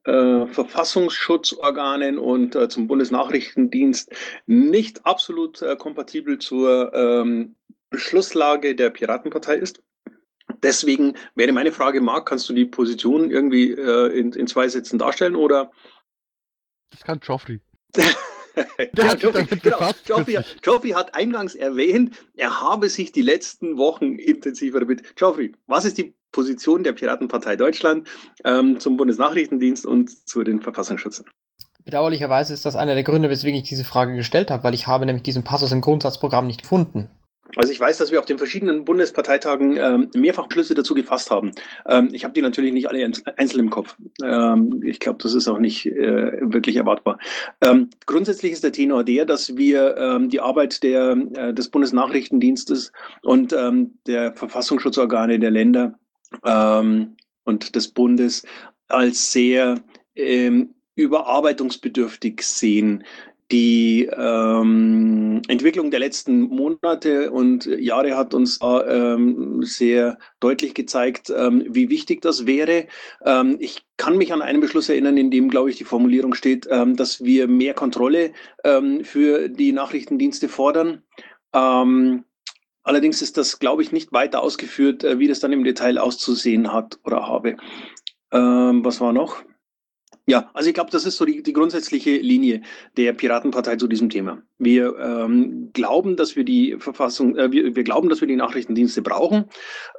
äh, Verfassungsschutzorganen und äh, zum Bundesnachrichtendienst nicht absolut äh, kompatibel zur ähm, Beschlusslage der Piratenpartei ist. Deswegen wäre meine Frage, Marc, kannst du die Position irgendwie äh, in, in zwei Sätzen darstellen? Oder? Das kann Joffrey. Ja, Joffrey, genau. Joffrey, Joffrey hat eingangs erwähnt, er habe sich die letzten Wochen intensiver damit. Joffrey, was ist die Position der Piratenpartei Deutschland ähm, zum Bundesnachrichtendienst und zu den Verfassungsschützern? Bedauerlicherweise ist das einer der Gründe, weswegen ich diese Frage gestellt habe, weil ich habe nämlich diesen Passus im Grundsatzprogramm nicht gefunden. Also ich weiß, dass wir auf den verschiedenen Bundesparteitagen ähm, mehrfach Beschlüsse dazu gefasst haben. Ähm, ich habe die natürlich nicht alle einzeln im Kopf. Ähm, ich glaube, das ist auch nicht äh, wirklich erwartbar. Ähm, grundsätzlich ist der Tenor der, dass wir ähm, die Arbeit der, äh, des Bundesnachrichtendienstes und ähm, der Verfassungsschutzorgane der Länder ähm, und des Bundes als sehr ähm, überarbeitungsbedürftig sehen. Die ähm, Entwicklung der letzten Monate und Jahre hat uns ähm, sehr deutlich gezeigt, ähm, wie wichtig das wäre. Ähm, ich kann mich an einen Beschluss erinnern, in dem, glaube ich, die Formulierung steht, ähm, dass wir mehr Kontrolle ähm, für die Nachrichtendienste fordern. Ähm, allerdings ist das, glaube ich, nicht weiter ausgeführt, äh, wie das dann im Detail auszusehen hat oder habe. Ähm, was war noch? Ja, also ich glaube, das ist so die, die grundsätzliche Linie der Piratenpartei zu diesem Thema. Wir ähm, glauben, dass wir die Verfassung, äh, wir, wir glauben, dass wir die Nachrichtendienste brauchen.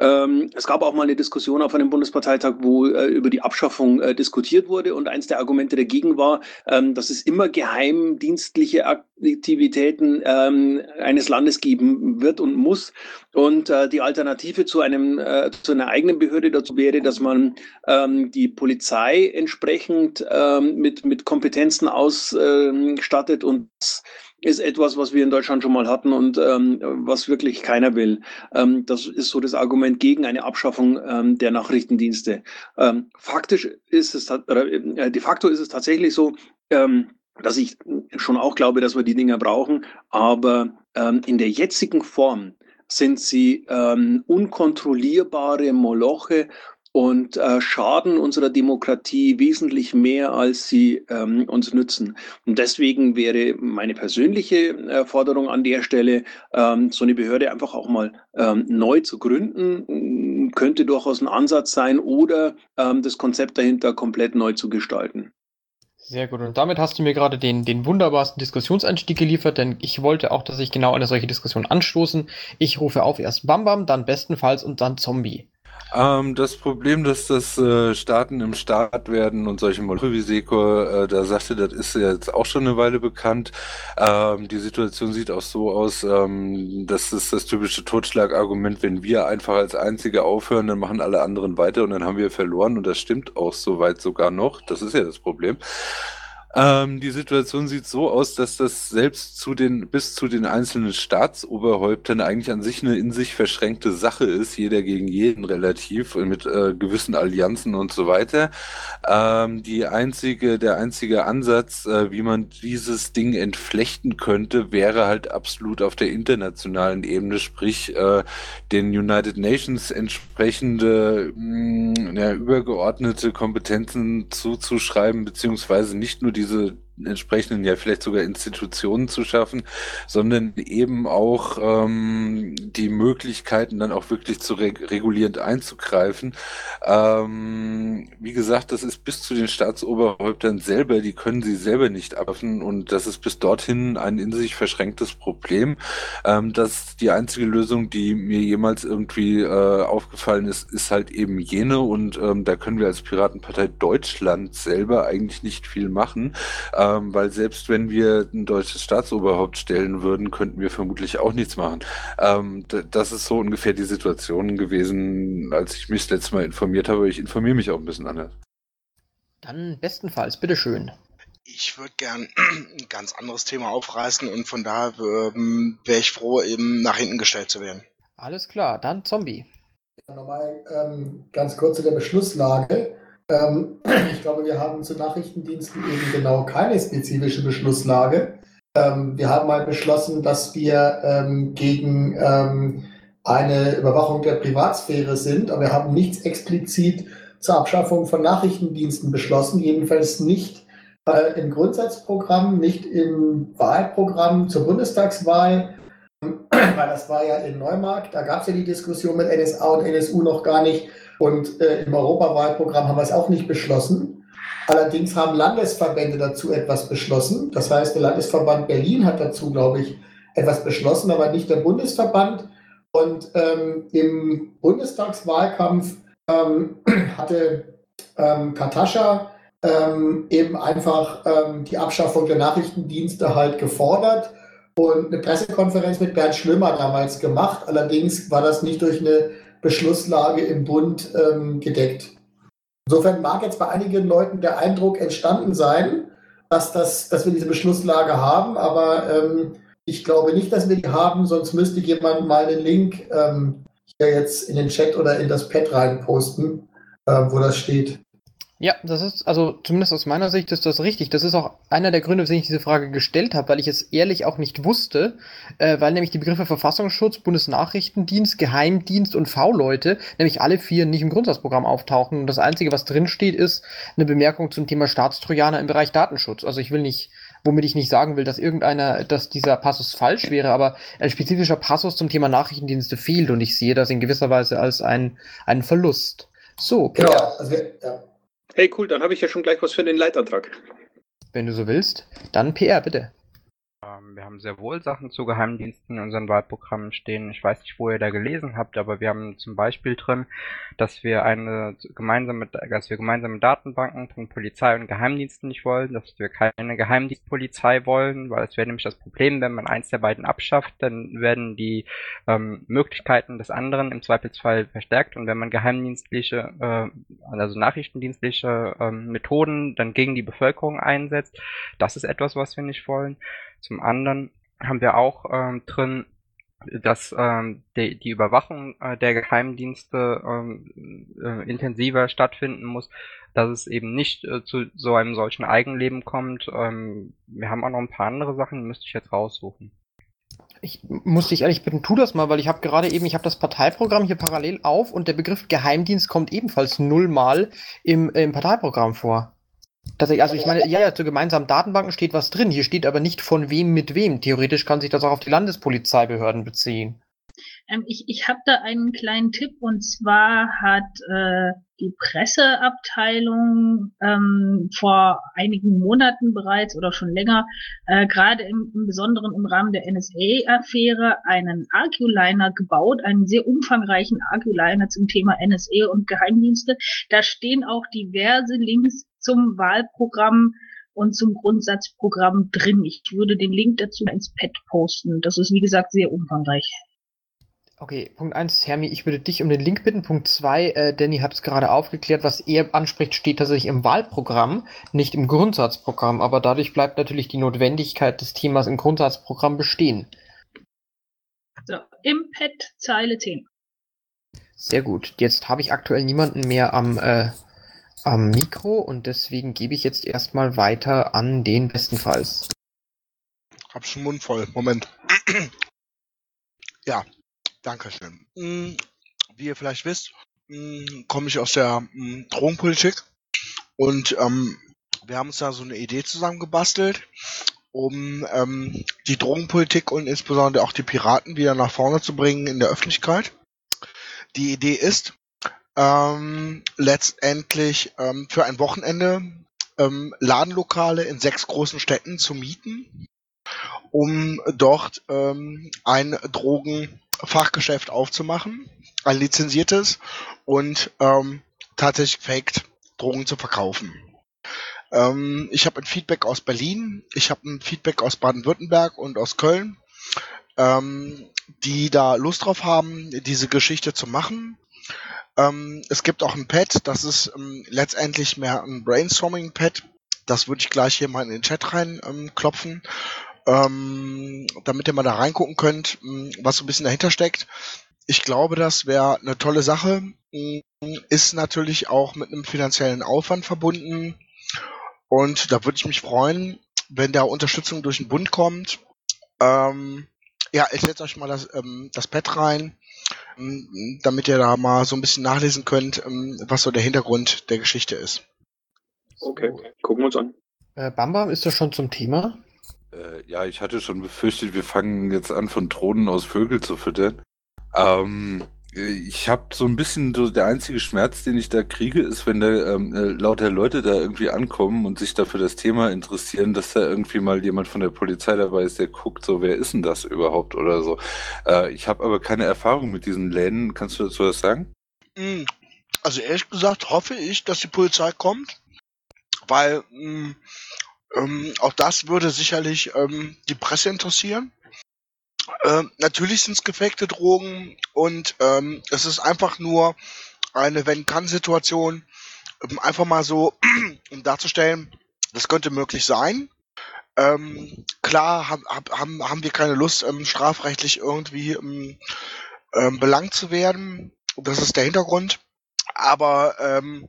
Ähm, es gab auch mal eine Diskussion auf einem Bundesparteitag, wo äh, über die Abschaffung äh, diskutiert wurde und eins der Argumente dagegen war, ähm, dass es immer geheimdienstliche Aktivitäten ähm, eines Landes geben wird und muss. Und äh, die Alternative zu einem äh, zu einer eigenen Behörde dazu wäre, dass man ähm, die Polizei entsprechend Mit, mit Kompetenzen ausgestattet äh, und das ist etwas, was wir in Deutschland schon mal hatten und ähm, was wirklich keiner will. Ähm, das ist so das Argument gegen eine Abschaffung ähm, der Nachrichtendienste. Ähm, faktisch ist es, äh, de facto ist es tatsächlich so, ähm, dass ich schon auch glaube, dass wir die Dinger brauchen, aber ähm, in der jetzigen Form sind sie ähm, unkontrollierbare Moloche, und äh, schaden unserer Demokratie wesentlich mehr, als sie ähm, uns nützen. Und deswegen wäre meine persönliche äh, Forderung an der Stelle, ähm, so eine Behörde einfach auch mal ähm, neu zu gründen, könnte durchaus ein Ansatz sein, oder ähm, das Konzept dahinter komplett neu zu gestalten. Sehr gut. Und damit hast du mir gerade den, den wunderbarsten Diskussionseinstieg geliefert, denn ich wollte auch, dass ich genau eine solche Diskussion anstoßen. Ich rufe auf erst Bam Bam, dann bestenfalls und dann Zombie. Ähm, das Problem, dass das äh, Staaten im Staat werden und solche Modelle wie Sekor, äh, da sagte, das ist ja jetzt auch schon eine Weile bekannt. Ähm, die Situation sieht auch so aus, ähm, das ist das typische Totschlagargument, wenn wir einfach als Einzige aufhören, dann machen alle anderen weiter und dann haben wir verloren, und das stimmt auch soweit sogar noch, das ist ja das Problem. Ähm, die Situation sieht so aus, dass das selbst zu den, bis zu den einzelnen Staatsoberhäuptern eigentlich an sich eine in sich verschränkte Sache ist, jeder gegen jeden relativ, mit äh, gewissen Allianzen und so weiter. Ähm, die einzige, der einzige Ansatz, äh, wie man dieses Ding entflechten könnte, wäre halt absolut auf der internationalen Ebene, sprich äh, den United Nations entsprechende mh, ja, übergeordnete Kompetenzen zuzuschreiben, beziehungsweise nicht nur die diese entsprechenden, ja vielleicht sogar Institutionen zu schaffen, sondern eben auch ähm, die Möglichkeiten dann auch wirklich zu reg- regulierend einzugreifen. Ähm, wie gesagt, das ist bis zu den Staatsoberhäuptern selber, die können sie selber nicht abschaffen, und das ist bis dorthin ein in sich verschränktes Problem. Ähm, dass die einzige Lösung, die mir jemals irgendwie äh, aufgefallen ist, ist halt eben jene, und ähm, da können wir als Piratenpartei Deutschland selber eigentlich nicht viel machen. Ähm, Weil selbst wenn wir ein deutsches Staatsoberhaupt stellen würden, könnten wir vermutlich auch nichts machen. Ähm, d- das ist so ungefähr die Situation gewesen, als ich mich das letzte Mal informiert habe. Ich informiere mich auch ein bisschen anders. Dann bestenfalls, bitteschön. Ich würde gern ein ganz anderes Thema aufreißen, und von daher ähm, wäre ich froh, eben nach hinten gestellt zu werden. Alles klar, dann Zombie. Ja, nochmal ähm, ganz kurz zu der Beschlusslage. Ähm, ich glaube, wir haben zu Nachrichtendiensten eben genau keine spezifische Beschlusslage. Ähm, wir haben mal beschlossen, dass wir ähm, gegen ähm, eine Überwachung der Privatsphäre sind, aber wir haben nichts explizit zur Abschaffung von Nachrichtendiensten beschlossen, jedenfalls nicht äh, im Grundsatzprogramm, nicht im Wahlprogramm zur Bundestagswahl, weil das war ja in Neumarkt, da gab es ja die Diskussion mit N S A und N S U noch gar nicht. Und äh, im Europawahlprogramm haben wir es auch nicht beschlossen. Allerdings haben Landesverbände dazu etwas beschlossen. Das heißt, der Landesverband Berlin hat dazu, glaube ich, etwas beschlossen, aber nicht der Bundesverband. Und ähm, im Bundestagswahlkampf ähm, hatte ähm, Kartascha ähm, eben einfach ähm, die Abschaffung der Nachrichtendienste halt gefordert und eine Pressekonferenz mit Bernd Schlömer damals gemacht. Allerdings war das nicht durch eine Beschlusslage im Bund ähm, gedeckt. Insofern mag jetzt bei einigen Leuten der Eindruck entstanden sein, dass, das, dass wir diese Beschlusslage haben, aber ähm, ich glaube nicht, dass wir die haben, sonst müsste jemand mal den Link ähm, hier jetzt in den Chat oder in das Pad rein posten, äh, wo das steht. Ja, das ist, also zumindest aus meiner Sicht ist das richtig. Das ist auch einer der Gründe, weswegen ich diese Frage gestellt habe, weil ich es ehrlich auch nicht wusste, äh, weil nämlich die Begriffe Verfassungsschutz, Bundesnachrichtendienst, Geheimdienst und V-Leute nämlich alle vier nicht im Grundsatzprogramm auftauchen. Und das Einzige, was drinsteht, ist eine Bemerkung zum Thema Staatstrojaner im Bereich Datenschutz. Also ich will nicht, womit ich nicht sagen will, dass irgendeiner, dass dieser Passus falsch wäre, aber ein spezifischer Passus zum Thema Nachrichtendienste fehlt, und ich sehe das in gewisser Weise als ein, einen Verlust. So, genau. Ja, also, ja. Hey, cool, dann habe ich ja schon gleich was für den Leitantrag. Wenn du so willst, dann P R, bitte. Ähm, wir haben sehr wohl Sachen zu Geheimdiensten in unseren Wahlprogrammen stehen. Ich weiß nicht, wo ihr da gelesen habt, aber wir haben zum Beispiel drin, dass wir eine gemeinsame, dass wir gemeinsame Datenbanken von Polizei und Geheimdiensten nicht wollen, dass wir keine Geheimdienstpolizei wollen, weil es wäre nämlich das Problem, wenn man eins der beiden abschafft, dann werden die ähm, Möglichkeiten des anderen im Zweifelsfall verstärkt, und wenn man geheimdienstliche, äh, also nachrichtendienstliche äh, Methoden dann gegen die Bevölkerung einsetzt, das ist etwas, was wir nicht wollen. Zum anderen haben wir auch ähm, drin, dass ähm, de, die Überwachung äh, der Geheimdienste ähm, äh, intensiver stattfinden muss, dass es eben nicht äh, zu so einem solchen Eigenleben kommt. Ähm, wir haben auch noch ein paar andere Sachen, die müsste ich jetzt raussuchen. Ich muss dich ehrlich bitten, tu das mal, weil ich habe gerade eben, ich habe das Parteiprogramm hier parallel auf, und der Begriff Geheimdienst kommt ebenfalls nullmal im, im Parteiprogramm vor. Tatsächlich, also ich meine, ja, ja, zu gemeinsamen Datenbanken steht was drin. Hier steht aber nicht von wem mit wem. Theoretisch kann sich das auch auf die Landespolizeibehörden beziehen. Ähm, ich ich habe da einen kleinen Tipp, und zwar hat äh, die Presseabteilung ähm, vor einigen Monaten bereits oder schon länger, äh, gerade im, im Besonderen im Rahmen der N S A-Affäre, einen Arculiner gebaut, einen sehr umfangreichen Arculiner zum Thema N S A und Geheimdienste. Da stehen auch diverse Links zum Wahlprogramm und zum Grundsatzprogramm drin. Ich würde den Link dazu ins Pad posten. Das ist, wie gesagt, sehr umfangreich. Okay, Punkt eins, Hermi, ich würde dich um den Link bitten. Punkt zwei, äh, Danny hat es gerade aufgeklärt, was er anspricht, steht tatsächlich im Wahlprogramm, nicht im Grundsatzprogramm, aber dadurch bleibt natürlich die Notwendigkeit des Themas im Grundsatzprogramm bestehen. So, im Pad, Zeile zehn. Sehr gut, jetzt habe ich aktuell niemanden mehr am, äh, am Mikro und deswegen gebe ich jetzt erstmal weiter an den bestenfalls. Hab schon Mund voll, Moment. Ja. Dankeschön. Wie ihr vielleicht wisst, komme ich aus der Drogenpolitik und ähm, wir haben uns da so eine Idee zusammengebastelt, um ähm, die Drogenpolitik und insbesondere auch die Piraten wieder nach vorne zu bringen in der Öffentlichkeit. Die Idee ist, ähm, letztendlich ähm, für ein Wochenende ähm, Ladenlokale in sechs großen Städten zu mieten, um dort ähm, ein Drogen Fachgeschäft aufzumachen, ein lizenziertes, und ähm, tatsächlich faked Drogen zu verkaufen. Ähm, ich habe ein Feedback aus Berlin, ich habe ein Feedback aus Baden-Württemberg und aus Köln, ähm, die da Lust drauf haben, diese Geschichte zu machen. Ähm, es gibt auch ein Pad, das ist ähm, letztendlich mehr ein Brainstorming-Pad, das würde ich gleich hier mal in den Chat rein ähm, klopfen. Ähm, damit ihr mal da reingucken könnt, was so ein bisschen dahinter steckt. Ich glaube, das wäre eine tolle Sache. Ist natürlich auch mit einem finanziellen Aufwand verbunden. Und da würde ich mich freuen, wenn da Unterstützung durch den Bund kommt. Ähm, ja, ich setze euch mal das, ähm, das Pad rein, ähm, damit ihr da mal so ein bisschen nachlesen könnt, ähm, was so der Hintergrund der Geschichte ist. Okay, gucken wir uns an. Äh, Bam Bam, ist das schon zum Thema? Ja, ich hatte schon befürchtet, wir fangen jetzt an, von Drohnen aus Vögel zu füttern. Ähm, ich habe so ein bisschen, so der einzige Schmerz, den ich da kriege, ist, wenn da ähm, lauter Leute da irgendwie ankommen und sich da für das Thema interessieren, dass da irgendwie mal jemand von der Polizei dabei ist, der guckt, so, wer ist denn das überhaupt oder so. Äh, ich habe aber keine Erfahrung mit diesen Läden. Kannst du dazu was sagen? Also ehrlich gesagt hoffe ich, dass die Polizei kommt, weil... Mh, Ähm, auch das würde sicherlich ähm, die Presse interessieren. Ähm, natürlich sind es gefakte Drogen und ähm, es ist einfach nur eine Wenn-Kann-Situation, ähm, einfach mal so, um darzustellen, das könnte möglich sein. Ähm, klar hab, hab, haben, haben wir keine Lust, ähm, strafrechtlich irgendwie ähm, ähm, belangt zu werden. Das ist der Hintergrund. Aber... Ähm,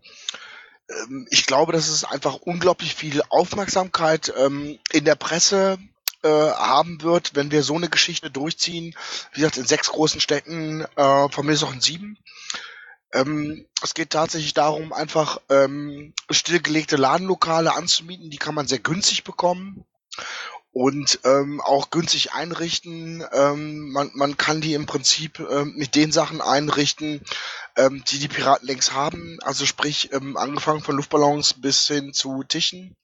ich glaube, dass es einfach unglaublich viel Aufmerksamkeit ähm, in der Presse äh, haben wird, wenn wir so eine Geschichte durchziehen. Wie gesagt, in sechs großen Städten, äh, von mir ist auch in sieben. Ähm, es geht tatsächlich darum, einfach ähm, stillgelegte Ladenlokale anzumieten. Die kann man sehr günstig bekommen und ähm, auch günstig einrichten. Ähm, man, man kann die im Prinzip ähm, mit den Sachen einrichten, die die Piraten längst haben, also sprich ähm, angefangen von Luftballons bis hin zu Tischen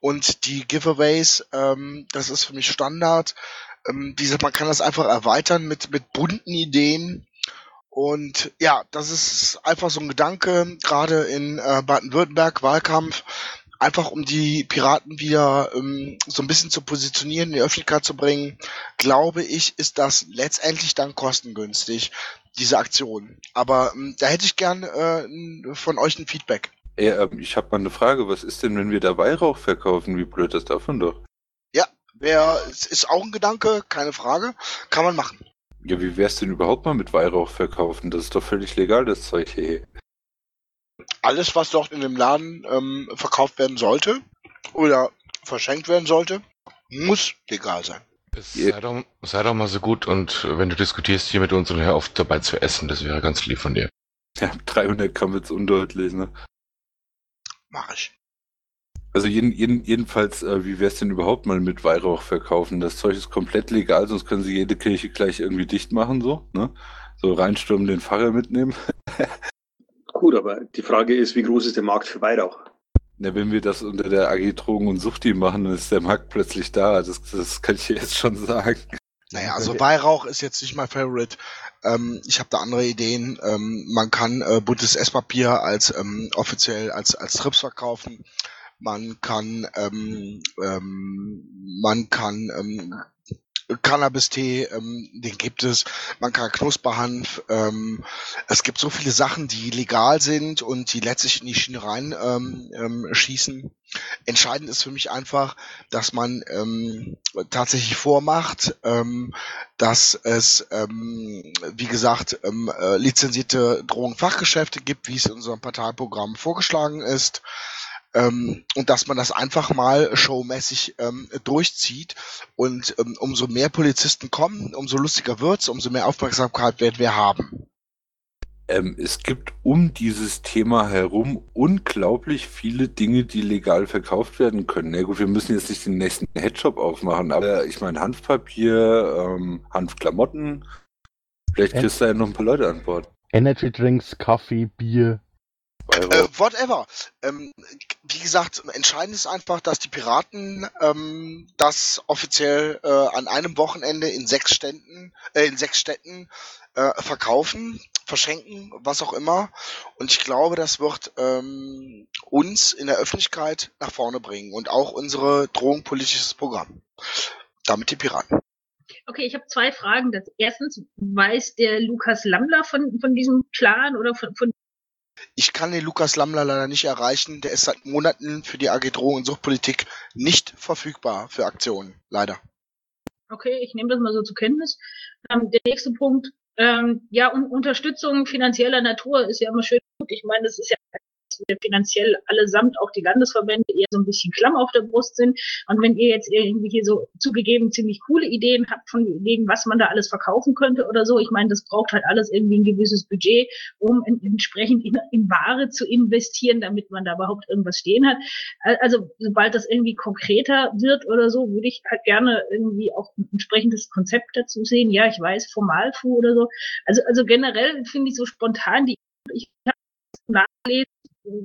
und die Giveaways, ähm, das ist für mich Standard. Ähm, diese, man kann das einfach erweitern mit mit bunten Ideen und ja, das ist einfach so ein Gedanke, gerade in äh, Baden-Württemberg, Wahlkampf, einfach um die Piraten wieder ähm, so ein bisschen zu positionieren, in die Öffentlichkeit zu bringen, glaube ich, ist das letztendlich dann kostengünstig, diese Aktion. Aber ähm, da hätte ich gern äh, von euch ein Feedback. Ey, äh, ich habe mal eine Frage. Was ist denn, wenn wir da Weihrauch verkaufen? Wie blöd ist davon doch? Ja, wär, ist auch ein Gedanke, keine Frage. Kann man machen. Ja, wie wär's denn überhaupt mal mit Weihrauch verkaufen? Das ist doch völlig legal, das Zeug hier. Alles, was dort in dem Laden ähm, verkauft werden sollte oder verschenkt werden sollte, muss legal sein. Sei doch, sei doch mal so gut und wenn du diskutierst hier mit uns und hör auf dabei zu essen, das wäre ganz lieb von dir. Ja, dreihundert Gramm wird's undeutlich, ne? Mach ich. Also jeden, jeden, jedenfalls, äh, wie wäre es denn überhaupt mal mit Weihrauch verkaufen? Das Zeug ist komplett legal, sonst können sie jede Kirche gleich irgendwie dicht machen, so, ne? So reinstürmen, den Pfarrer mitnehmen. Gut, aber die Frage ist, wie groß ist der Markt für Weihrauch? Na, wenn wir das unter der A G Drogen und Suchti machen, dann ist der Markt plötzlich da. Das, das kann ich jetzt schon sagen. Naja, also Weihrauch ist jetzt nicht mein Favorite. Ähm, ich habe da andere Ideen. Ähm, man kann äh, buntes Esspapier als ähm, offiziell als als Trips verkaufen. Man kann ähm, ähm, man kann ähm, Cannabis-Tee, ähm, den gibt es. Man kann Knusperhanf. Ähm, es gibt so viele Sachen, die legal sind und die letztlich in die Schiene rein ähm, ähm, schießen. Entscheidend ist für mich einfach, dass man ähm, tatsächlich vormacht, ähm, dass es, ähm, wie gesagt, ähm, äh, lizenzierte Drogenfachgeschäfte gibt, wie es in unserem Parteiprogramm vorgeschlagen ist. Ähm, und dass man das einfach mal showmäßig ähm, durchzieht. Und ähm, umso mehr Polizisten kommen, umso lustiger wird's, umso mehr Aufmerksamkeit werden wir haben. Ähm, es gibt um dieses Thema herum unglaublich viele Dinge, die legal verkauft werden können. Na gut, wir müssen jetzt nicht den nächsten Headshop aufmachen, aber ich meine Hanfpapier, ähm, Hanfklamotten, vielleicht kriegst du ja noch ein paar Leute an Bord. Energy Drinks, Kaffee, Bier. Äh, whatever. Ähm, wie gesagt, entscheidend ist einfach, dass die Piraten ähm, das offiziell äh, an einem Wochenende in sechs Ständen, äh, in sechs Städten äh, verkaufen, verschenken, was auch immer. Und ich glaube, das wird ähm, uns in der Öffentlichkeit nach vorne bringen und auch unsere drogenpolitisches Programm. Damit die Piraten. Okay, ich habe zwei Fragen. Das, erstens, weiß der Lukas Lammler von, von diesem Clan oder von, von Ich kann den Lukas Lammler leider nicht erreichen. Der ist seit Monaten für die A G Drogen- und Suchtpolitik nicht verfügbar für Aktionen. Leider. Okay, ich nehme das mal so zur Kenntnis. Ähm, der nächste Punkt. Ähm, ja, um, Unterstützung finanzieller Natur ist ja immer schön. Ich meine, das ist ja, dass wir finanziell allesamt, auch die Landesverbände, eher so ein bisschen klamm auf der Brust sind. Und wenn ihr jetzt irgendwie hier so zugegeben ziemlich coole Ideen habt, von wegen, was man da alles verkaufen könnte oder so, ich meine, das braucht halt alles irgendwie ein gewisses Budget, um in, entsprechend in, in Ware zu investieren, damit man da überhaupt irgendwas stehen hat. Also sobald das irgendwie konkreter wird oder so, würde ich halt gerne irgendwie auch ein entsprechendes Konzept dazu sehen. Ja, ich weiß, Formalfu oder so. Also also generell finde ich so spontan, die ich habe nachgelesen,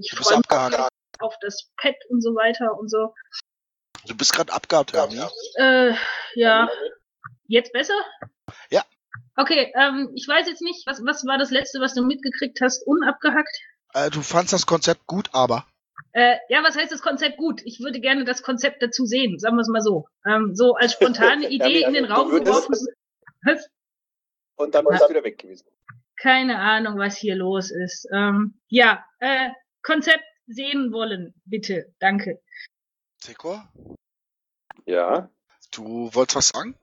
ich freue mich abgehakt. Auf das Pad und so weiter und so. Du bist gerade abgehakt, Hermi, ja? Äh, ja. Jetzt besser? Ja. Okay, ähm, ich weiß jetzt nicht, was, was war das Letzte, was du mitgekriegt hast, unabgehackt? Äh, du fandst das Konzept gut, aber... Äh, ja, was heißt das Konzept gut? Ich würde gerne das Konzept dazu sehen, sagen wir es mal so. Ähm, so als spontane Idee ja, in den Raum geworfen. Was? Und dann ist es wieder weg gewesen. Keine Ahnung, was hier los ist. Ähm, ja, äh, Konzept sehen wollen, bitte. Danke. Sekor? Ja? Du wolltest was sagen?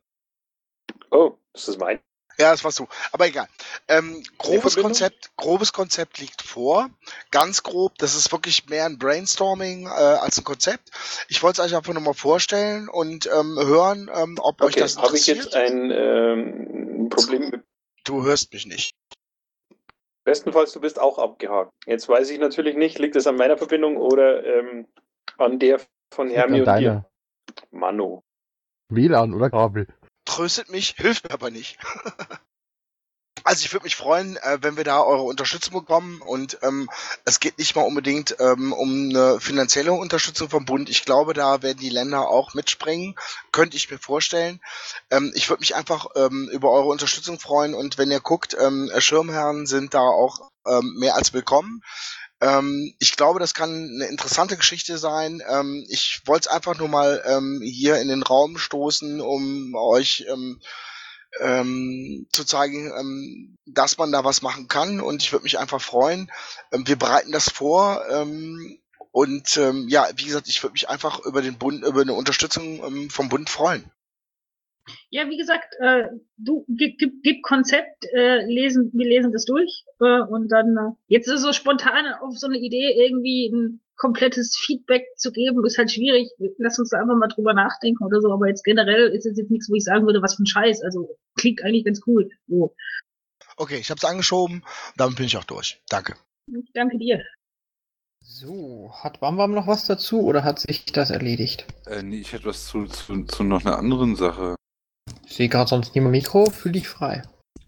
Oh, ist das mein? Ja, das warst du. Aber egal. Ähm, grobes Konzept, grobes Konzept liegt vor. Ganz grob. Das ist wirklich mehr ein Brainstorming äh, als ein Konzept. Ich wollte es euch einfach nochmal vorstellen und ähm, hören, ähm, ob okay, euch das interessiert. Habe ich jetzt ein ähm, Problem mit... Du hörst mich nicht. Bestenfalls, du bist auch abgehakt. Jetzt weiß ich natürlich nicht, liegt es an meiner Verbindung oder ähm, an der von Hermi und dir? Mano. W L A N oder Kabel? Tröstet mich, hilft mir aber nicht. Also ich würde mich freuen, äh, wenn wir da eure Unterstützung bekommen. Und ähm, es geht nicht mal unbedingt ähm, um eine finanzielle Unterstützung vom Bund. Ich glaube, da werden die Länder auch mitspringen, könnte ich mir vorstellen. Ähm, ich würde mich einfach ähm, über eure Unterstützung freuen. Und wenn ihr guckt, ähm, Schirmherren sind da auch ähm, mehr als willkommen. Ähm, ich glaube, das kann eine interessante Geschichte sein. Ähm, ich wollte es einfach nur mal ähm, hier in den Raum stoßen, um euch... Ähm, Ähm, zu zeigen, ähm, dass man da was machen kann, und ich würde mich einfach freuen. Ähm, wir bereiten das vor ähm, und ähm, ja, wie gesagt, ich würde mich einfach über den Bund, über eine Unterstützung ähm, vom Bund freuen. Ja, wie gesagt, äh, du gib, gib, gib Konzept, äh, lesen, wir lesen das durch äh, und dann äh, jetzt ist so spontan auf so eine Idee irgendwie ein komplettes Feedback zu geben, ist halt schwierig. Lass uns da einfach mal drüber nachdenken oder so, aber jetzt generell ist es jetzt nichts, wo ich sagen würde, was für ein Scheiß. Also klingt eigentlich ganz cool. So. Okay, ich hab's angeschoben, damit bin ich auch durch. Danke. Danke dir. So, hat Bam Bam noch was dazu oder hat sich das erledigt? Äh, nee, ich hätte was zu, zu, zu noch einer anderen Sache. Ich sehe gerade sonst niemand Mikro, fühl dich frei.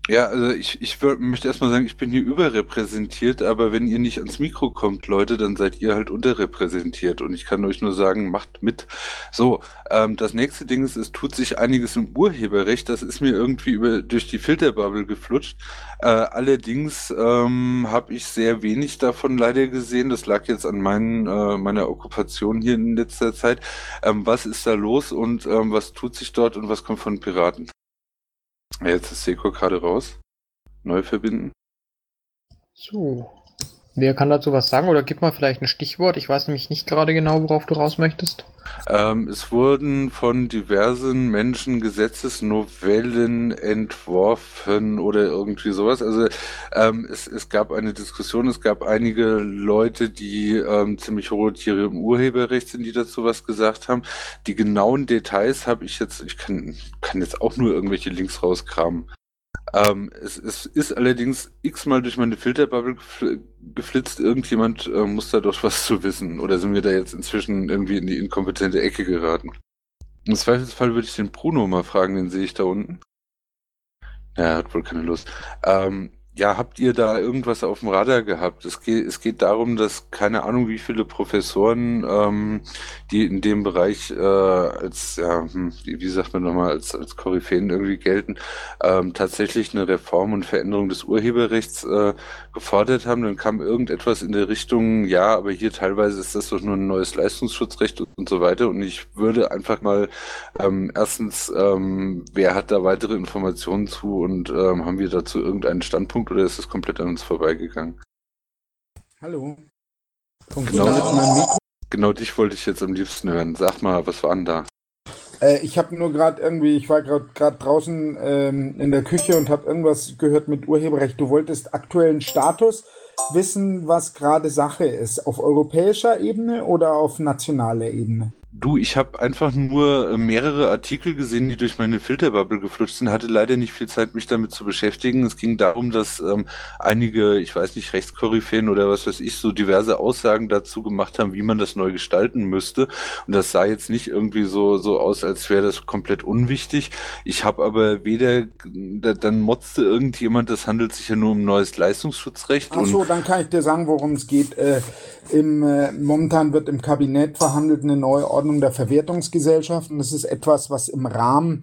Ja, also ich, ich würd, möchte erstmal sagen, ich bin hier überrepräsentiert, aber wenn ihr nicht ans Mikro kommt, Leute, dann seid ihr halt unterrepräsentiert und ich kann euch nur sagen, macht mit. So, ähm, das nächste Ding ist, es tut sich einiges im Urheberrecht, das ist mir irgendwie über durch die Filterbubble geflutscht. Äh, allerdings ähm, habe ich sehr wenig davon leider gesehen, das lag jetzt an meinen, äh, meiner Okkupation hier in letzter Zeit. Ähm, was ist da los und ähm, was tut sich dort und was kommt von Piraten? Jetzt ist Sekor gerade raus. Neu verbinden. So. Wer kann dazu was sagen? Oder gib mal vielleicht ein Stichwort. Ich weiß nämlich nicht gerade genau, worauf du raus möchtest. Ähm, es wurden von diversen Menschen Gesetzesnovellen entworfen oder irgendwie sowas. Also ähm, es, es gab eine Diskussion, es gab einige Leute, die ähm, ziemlich hohe Tiere im Urheberrecht sind, die dazu was gesagt haben. Die genauen Details habe ich jetzt, ich kann, kann jetzt auch nur irgendwelche Links rauskramen. Ähm, es, es ist allerdings x-mal durch meine Filterbubble geflitzt. Irgendjemand äh, muss da doch was zu wissen. Oder sind wir da jetzt inzwischen irgendwie in die inkompetente Ecke geraten? Im Zweifelsfall würde ich den Bruno mal fragen, den sehe ich da unten. Ja, hat wohl keine Lust. Ähm, ja, habt ihr da irgendwas auf dem Radar gehabt? Es geht, es geht darum, dass keine Ahnung, wie viele Professoren, ähm, die in dem Bereich äh, als, ja, wie sagt man nochmal, als, als Koryphäen irgendwie gelten, ähm, tatsächlich eine Reform und Veränderung des Urheberrechts äh, gefordert haben. Dann kam irgendetwas in der Richtung, ja, aber hier teilweise ist das doch nur ein neues Leistungsschutzrecht und, und so weiter. Und ich würde einfach mal, ähm, erstens, ähm, wer hat da weitere Informationen zu und ähm, haben wir dazu irgendeinen Standpunkt? Oder ist es komplett an uns vorbeigegangen? Hallo. Genau, genau dich wollte ich jetzt am liebsten hören. Sag mal, was war denn da? Äh, ich habe nur gerade irgendwie, ich war gerade draußen ähm, in der Küche und habe irgendwas gehört mit Urheberrecht. Du wolltest aktuellen Status wissen, was gerade Sache ist. Auf europäischer Ebene oder auf nationaler Ebene? Du, ich habe einfach nur mehrere Artikel gesehen, die durch meine Filterbubble geflutscht sind, hatte leider nicht viel Zeit, mich damit zu beschäftigen. Es ging darum, dass ähm, einige, ich weiß nicht, Rechtskoryphäen oder was weiß ich, so diverse Aussagen dazu gemacht haben, wie man das neu gestalten müsste. Und das sah jetzt nicht irgendwie so so aus, als wäre das komplett unwichtig. Ich habe aber weder, da, dann motzte irgendjemand, das handelt sich ja nur um neues Leistungsschutzrecht. Ach so, und dann kann ich dir sagen, worum es geht. Äh, im, äh, momentan wird im Kabinett verhandelt eine neue Ordnung der Verwertungsgesellschaften. Das ist etwas, was im Rahmen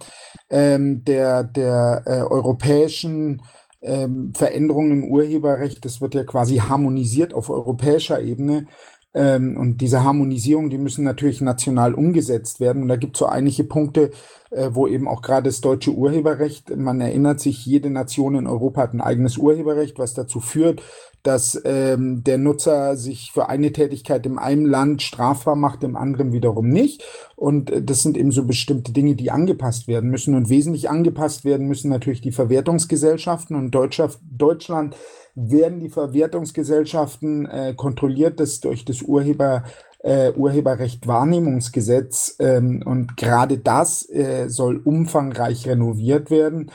ähm, der, der äh, europäischen ähm, Veränderungen im Urheberrecht, das wird ja quasi harmonisiert auf europäischer Ebene. Ähm, und diese Harmonisierung, die müssen natürlich national umgesetzt werden. Und da gibt es so einige Punkte, äh, wo eben auch gerade das deutsche Urheberrecht, man erinnert sich, jede Nation in Europa hat ein eigenes Urheberrecht, was dazu führt, dass ähm, der Nutzer sich für eine Tätigkeit in einem Land strafbar macht, im anderen wiederum nicht. Und äh, das sind eben so bestimmte Dinge, die angepasst werden müssen. Und wesentlich angepasst werden müssen natürlich die Verwertungsgesellschaften. Und Deutschland werden die Verwertungsgesellschaften äh, kontrolliert, das durch das Urheber, äh, Urheberrecht Wahrnehmungsgesetz. Ähm, und gerade das äh, soll umfangreich renoviert werden.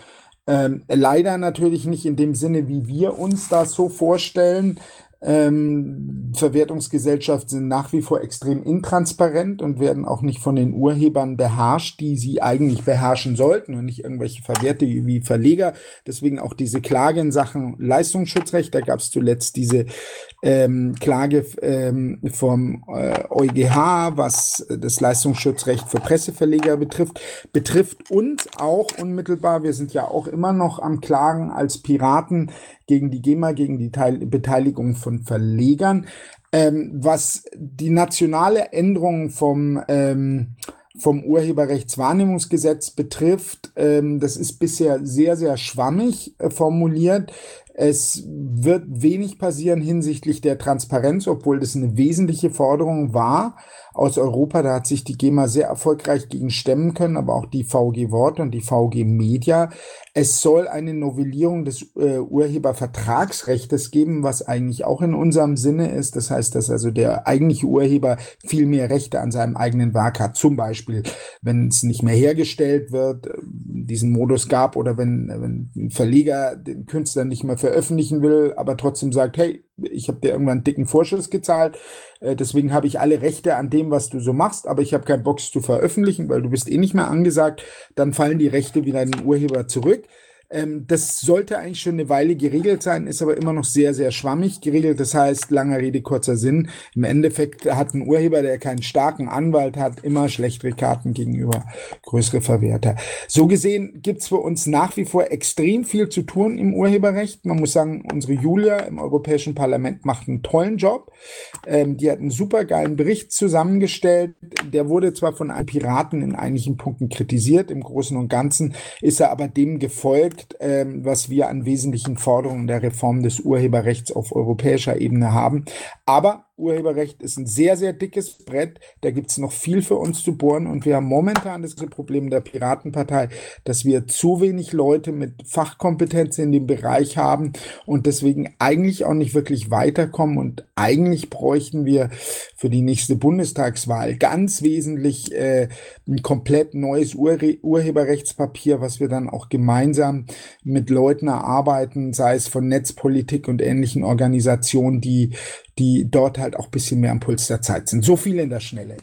Ähm, leider natürlich nicht in dem Sinne, wie wir uns das so vorstellen. Ähm, Verwertungsgesellschaften sind nach wie vor extrem intransparent und werden auch nicht von den Urhebern beherrscht, die sie eigentlich beherrschen sollten und nicht irgendwelche Verwerte wie Verleger. Deswegen auch diese Klage in Sachen Leistungsschutzrecht. Da gab es zuletzt diese ähm, Klage ähm, vom äh, EuGH, was das Leistungsschutzrecht für Presseverleger betrifft. Betrifft uns auch unmittelbar. Wir sind ja auch immer noch am Klagen als Piraten gegen die GEMA, gegen die Teil- Beteiligung von Verlegern. Ähm, was die nationale Änderung vom, ähm, vom Urheberrechtswahrnehmungsgesetz betrifft, ähm, das ist bisher sehr, sehr schwammig äh, formuliert. Es wird wenig passieren hinsichtlich der Transparenz, obwohl das eine wesentliche Forderung war aus Europa. Da hat sich die GEMA sehr erfolgreich gegen stemmen können, aber auch die V G Wort und die V G Media. Es soll eine Novellierung des äh, Urhebervertragsrechts geben, was eigentlich auch in unserem Sinne ist. Das heißt, dass also der eigentliche Urheber viel mehr Rechte an seinem eigenen Werk hat. Zum Beispiel, wenn es nicht mehr hergestellt wird, diesen Modus gab, oder wenn, wenn ein Verleger den Künstler nicht mehr veröffentlichen will, aber trotzdem sagt, hey, ich habe dir irgendwann einen dicken Vorschuss gezahlt, äh, deswegen habe ich alle Rechte an dem, was du so machst, aber ich habe keinen Bock zu veröffentlichen, weil du bist eh nicht mehr angesagt, dann fallen die Rechte wieder an den Urheber zurück. Ähm, das sollte eigentlich schon eine Weile geregelt sein, ist aber immer noch sehr, sehr schwammig geregelt. Das heißt, lange Rede, kurzer Sinn. Im Endeffekt hat ein Urheber, der keinen starken Anwalt hat, immer schlechtere Karten gegenüber größere Verwerter. So gesehen gibt's für uns nach wie vor extrem viel zu tun im Urheberrecht. Man muss sagen, unsere Julia im Europäischen Parlament macht einen tollen Job. Ähm, die hat einen supergeilen Bericht zusammengestellt. Der wurde zwar von allen Piraten in einigen Punkten kritisiert, im Großen und Ganzen ist er aber dem gefolgt, was wir an wesentlichen Forderungen der Reform des Urheberrechts auf europäischer Ebene haben. Aber Urheberrecht ist ein sehr, sehr dickes Brett. Da gibt es noch viel für uns zu bohren. Und wir haben momentan das Problem der Piratenpartei, dass wir zu wenig Leute mit Fachkompetenz in dem Bereich haben und deswegen eigentlich auch nicht wirklich weiterkommen. Und eigentlich bräuchten wir für die nächste Bundestagswahl ganz wesentlich äh, ein komplett neues Urhe- Urheberrechtspapier, was wir dann auch gemeinsam mit Leuten erarbeiten, sei es von Netzpolitik und ähnlichen Organisationen, die die dort halt auch ein bisschen mehr am Puls der Zeit sind. So viel in der Schnelle.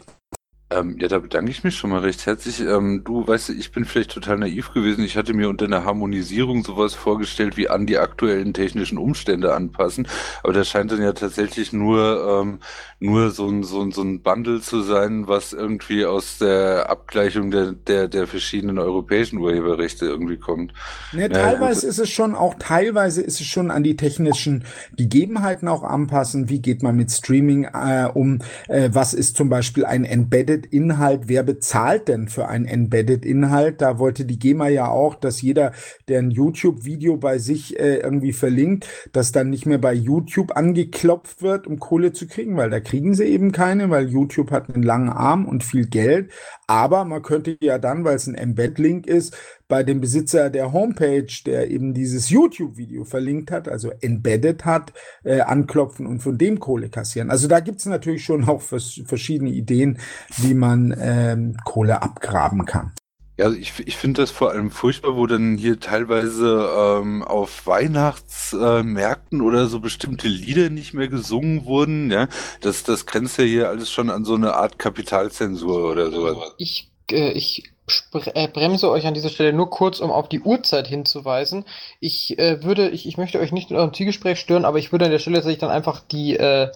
Ähm, ja, da bedanke ich mich schon mal recht herzlich. Ähm, du, weißt du, ich bin vielleicht total naiv gewesen. Ich hatte mir unter einer Harmonisierung sowas vorgestellt, wie an die aktuellen technischen Umstände anpassen. Aber das scheint dann ja tatsächlich nur, ähm, nur so ein, so ein, so ein Bundle zu sein, was irgendwie aus der Abgleichung der, der, der verschiedenen europäischen Urheberrechte irgendwie kommt. Ja, teilweise ja, ist es schon, auch teilweise ist es schon an die technischen Gegebenheiten auch anpassen. Wie geht man mit Streaming äh, um? Äh, was ist zum Beispiel ein Embedded Inhalt, wer bezahlt denn für einen Embedded-Inhalt? Da wollte die GEMA ja auch, dass jeder, der ein YouTube-Video bei sich äh, irgendwie verlinkt, dass dann nicht mehr bei YouTube angeklopft wird, um Kohle zu kriegen, weil da kriegen sie eben keine, weil YouTube hat einen langen Arm und viel Geld. Aber man könnte ja dann, weil es ein Embed-Link ist, bei dem Besitzer der Homepage, der eben dieses YouTube-Video verlinkt hat, also embedded hat, äh, anklopfen und von dem Kohle kassieren. Also da gibt's natürlich schon auch vers- verschiedene Ideen, wie man ähm, Kohle abgraben kann. Ja, ich, ich finde das vor allem furchtbar, wo dann hier teilweise ähm, auf Weihnachtsmärkten äh, oder so bestimmte Lieder nicht mehr gesungen wurden. Ja, das, das grenzt ja hier alles schon an so eine Art Kapitalzensur oder sowas. Ich, äh, ich Spre- äh, bremse euch an dieser Stelle nur kurz, um auf die Uhrzeit hinzuweisen. Ich äh, würde, ich, ich möchte euch nicht in eurem Zielgespräch stören, aber ich würde an der Stelle tatsächlich dann einfach die äh,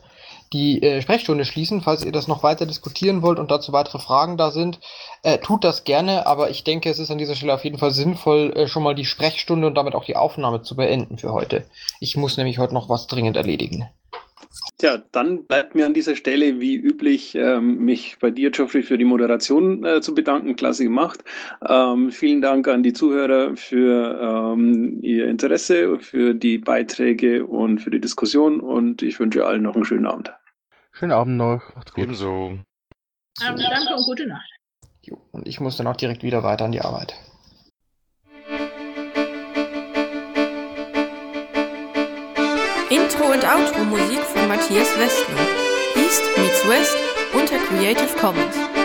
die äh, Sprechstunde schließen, falls ihr das noch weiter diskutieren wollt und dazu weitere Fragen da sind. Äh, tut das gerne, aber ich denke, es ist an dieser Stelle auf jeden Fall sinnvoll, äh, schon mal die Sprechstunde und damit auch die Aufnahme zu beenden für heute. Ich muss nämlich heute noch was dringend erledigen. Tja, dann bleibt mir an dieser Stelle wie üblich ähm, mich bei dir, Joffrey, für die Moderation äh, zu bedanken. Klasse gemacht. Ähm, vielen Dank an die Zuhörer für ähm, ihr Interesse, für die Beiträge und für die Diskussion und ich wünsche allen noch einen schönen Abend. Schönen Abend noch. Macht's gut. Ebenso. So. Abend, danke und gute Nacht. Jo, und ich muss dann auch direkt wieder weiter an die Arbeit. Intro- und Outro-Musik von Matthias Westmann. East meets West unter Creative Commons.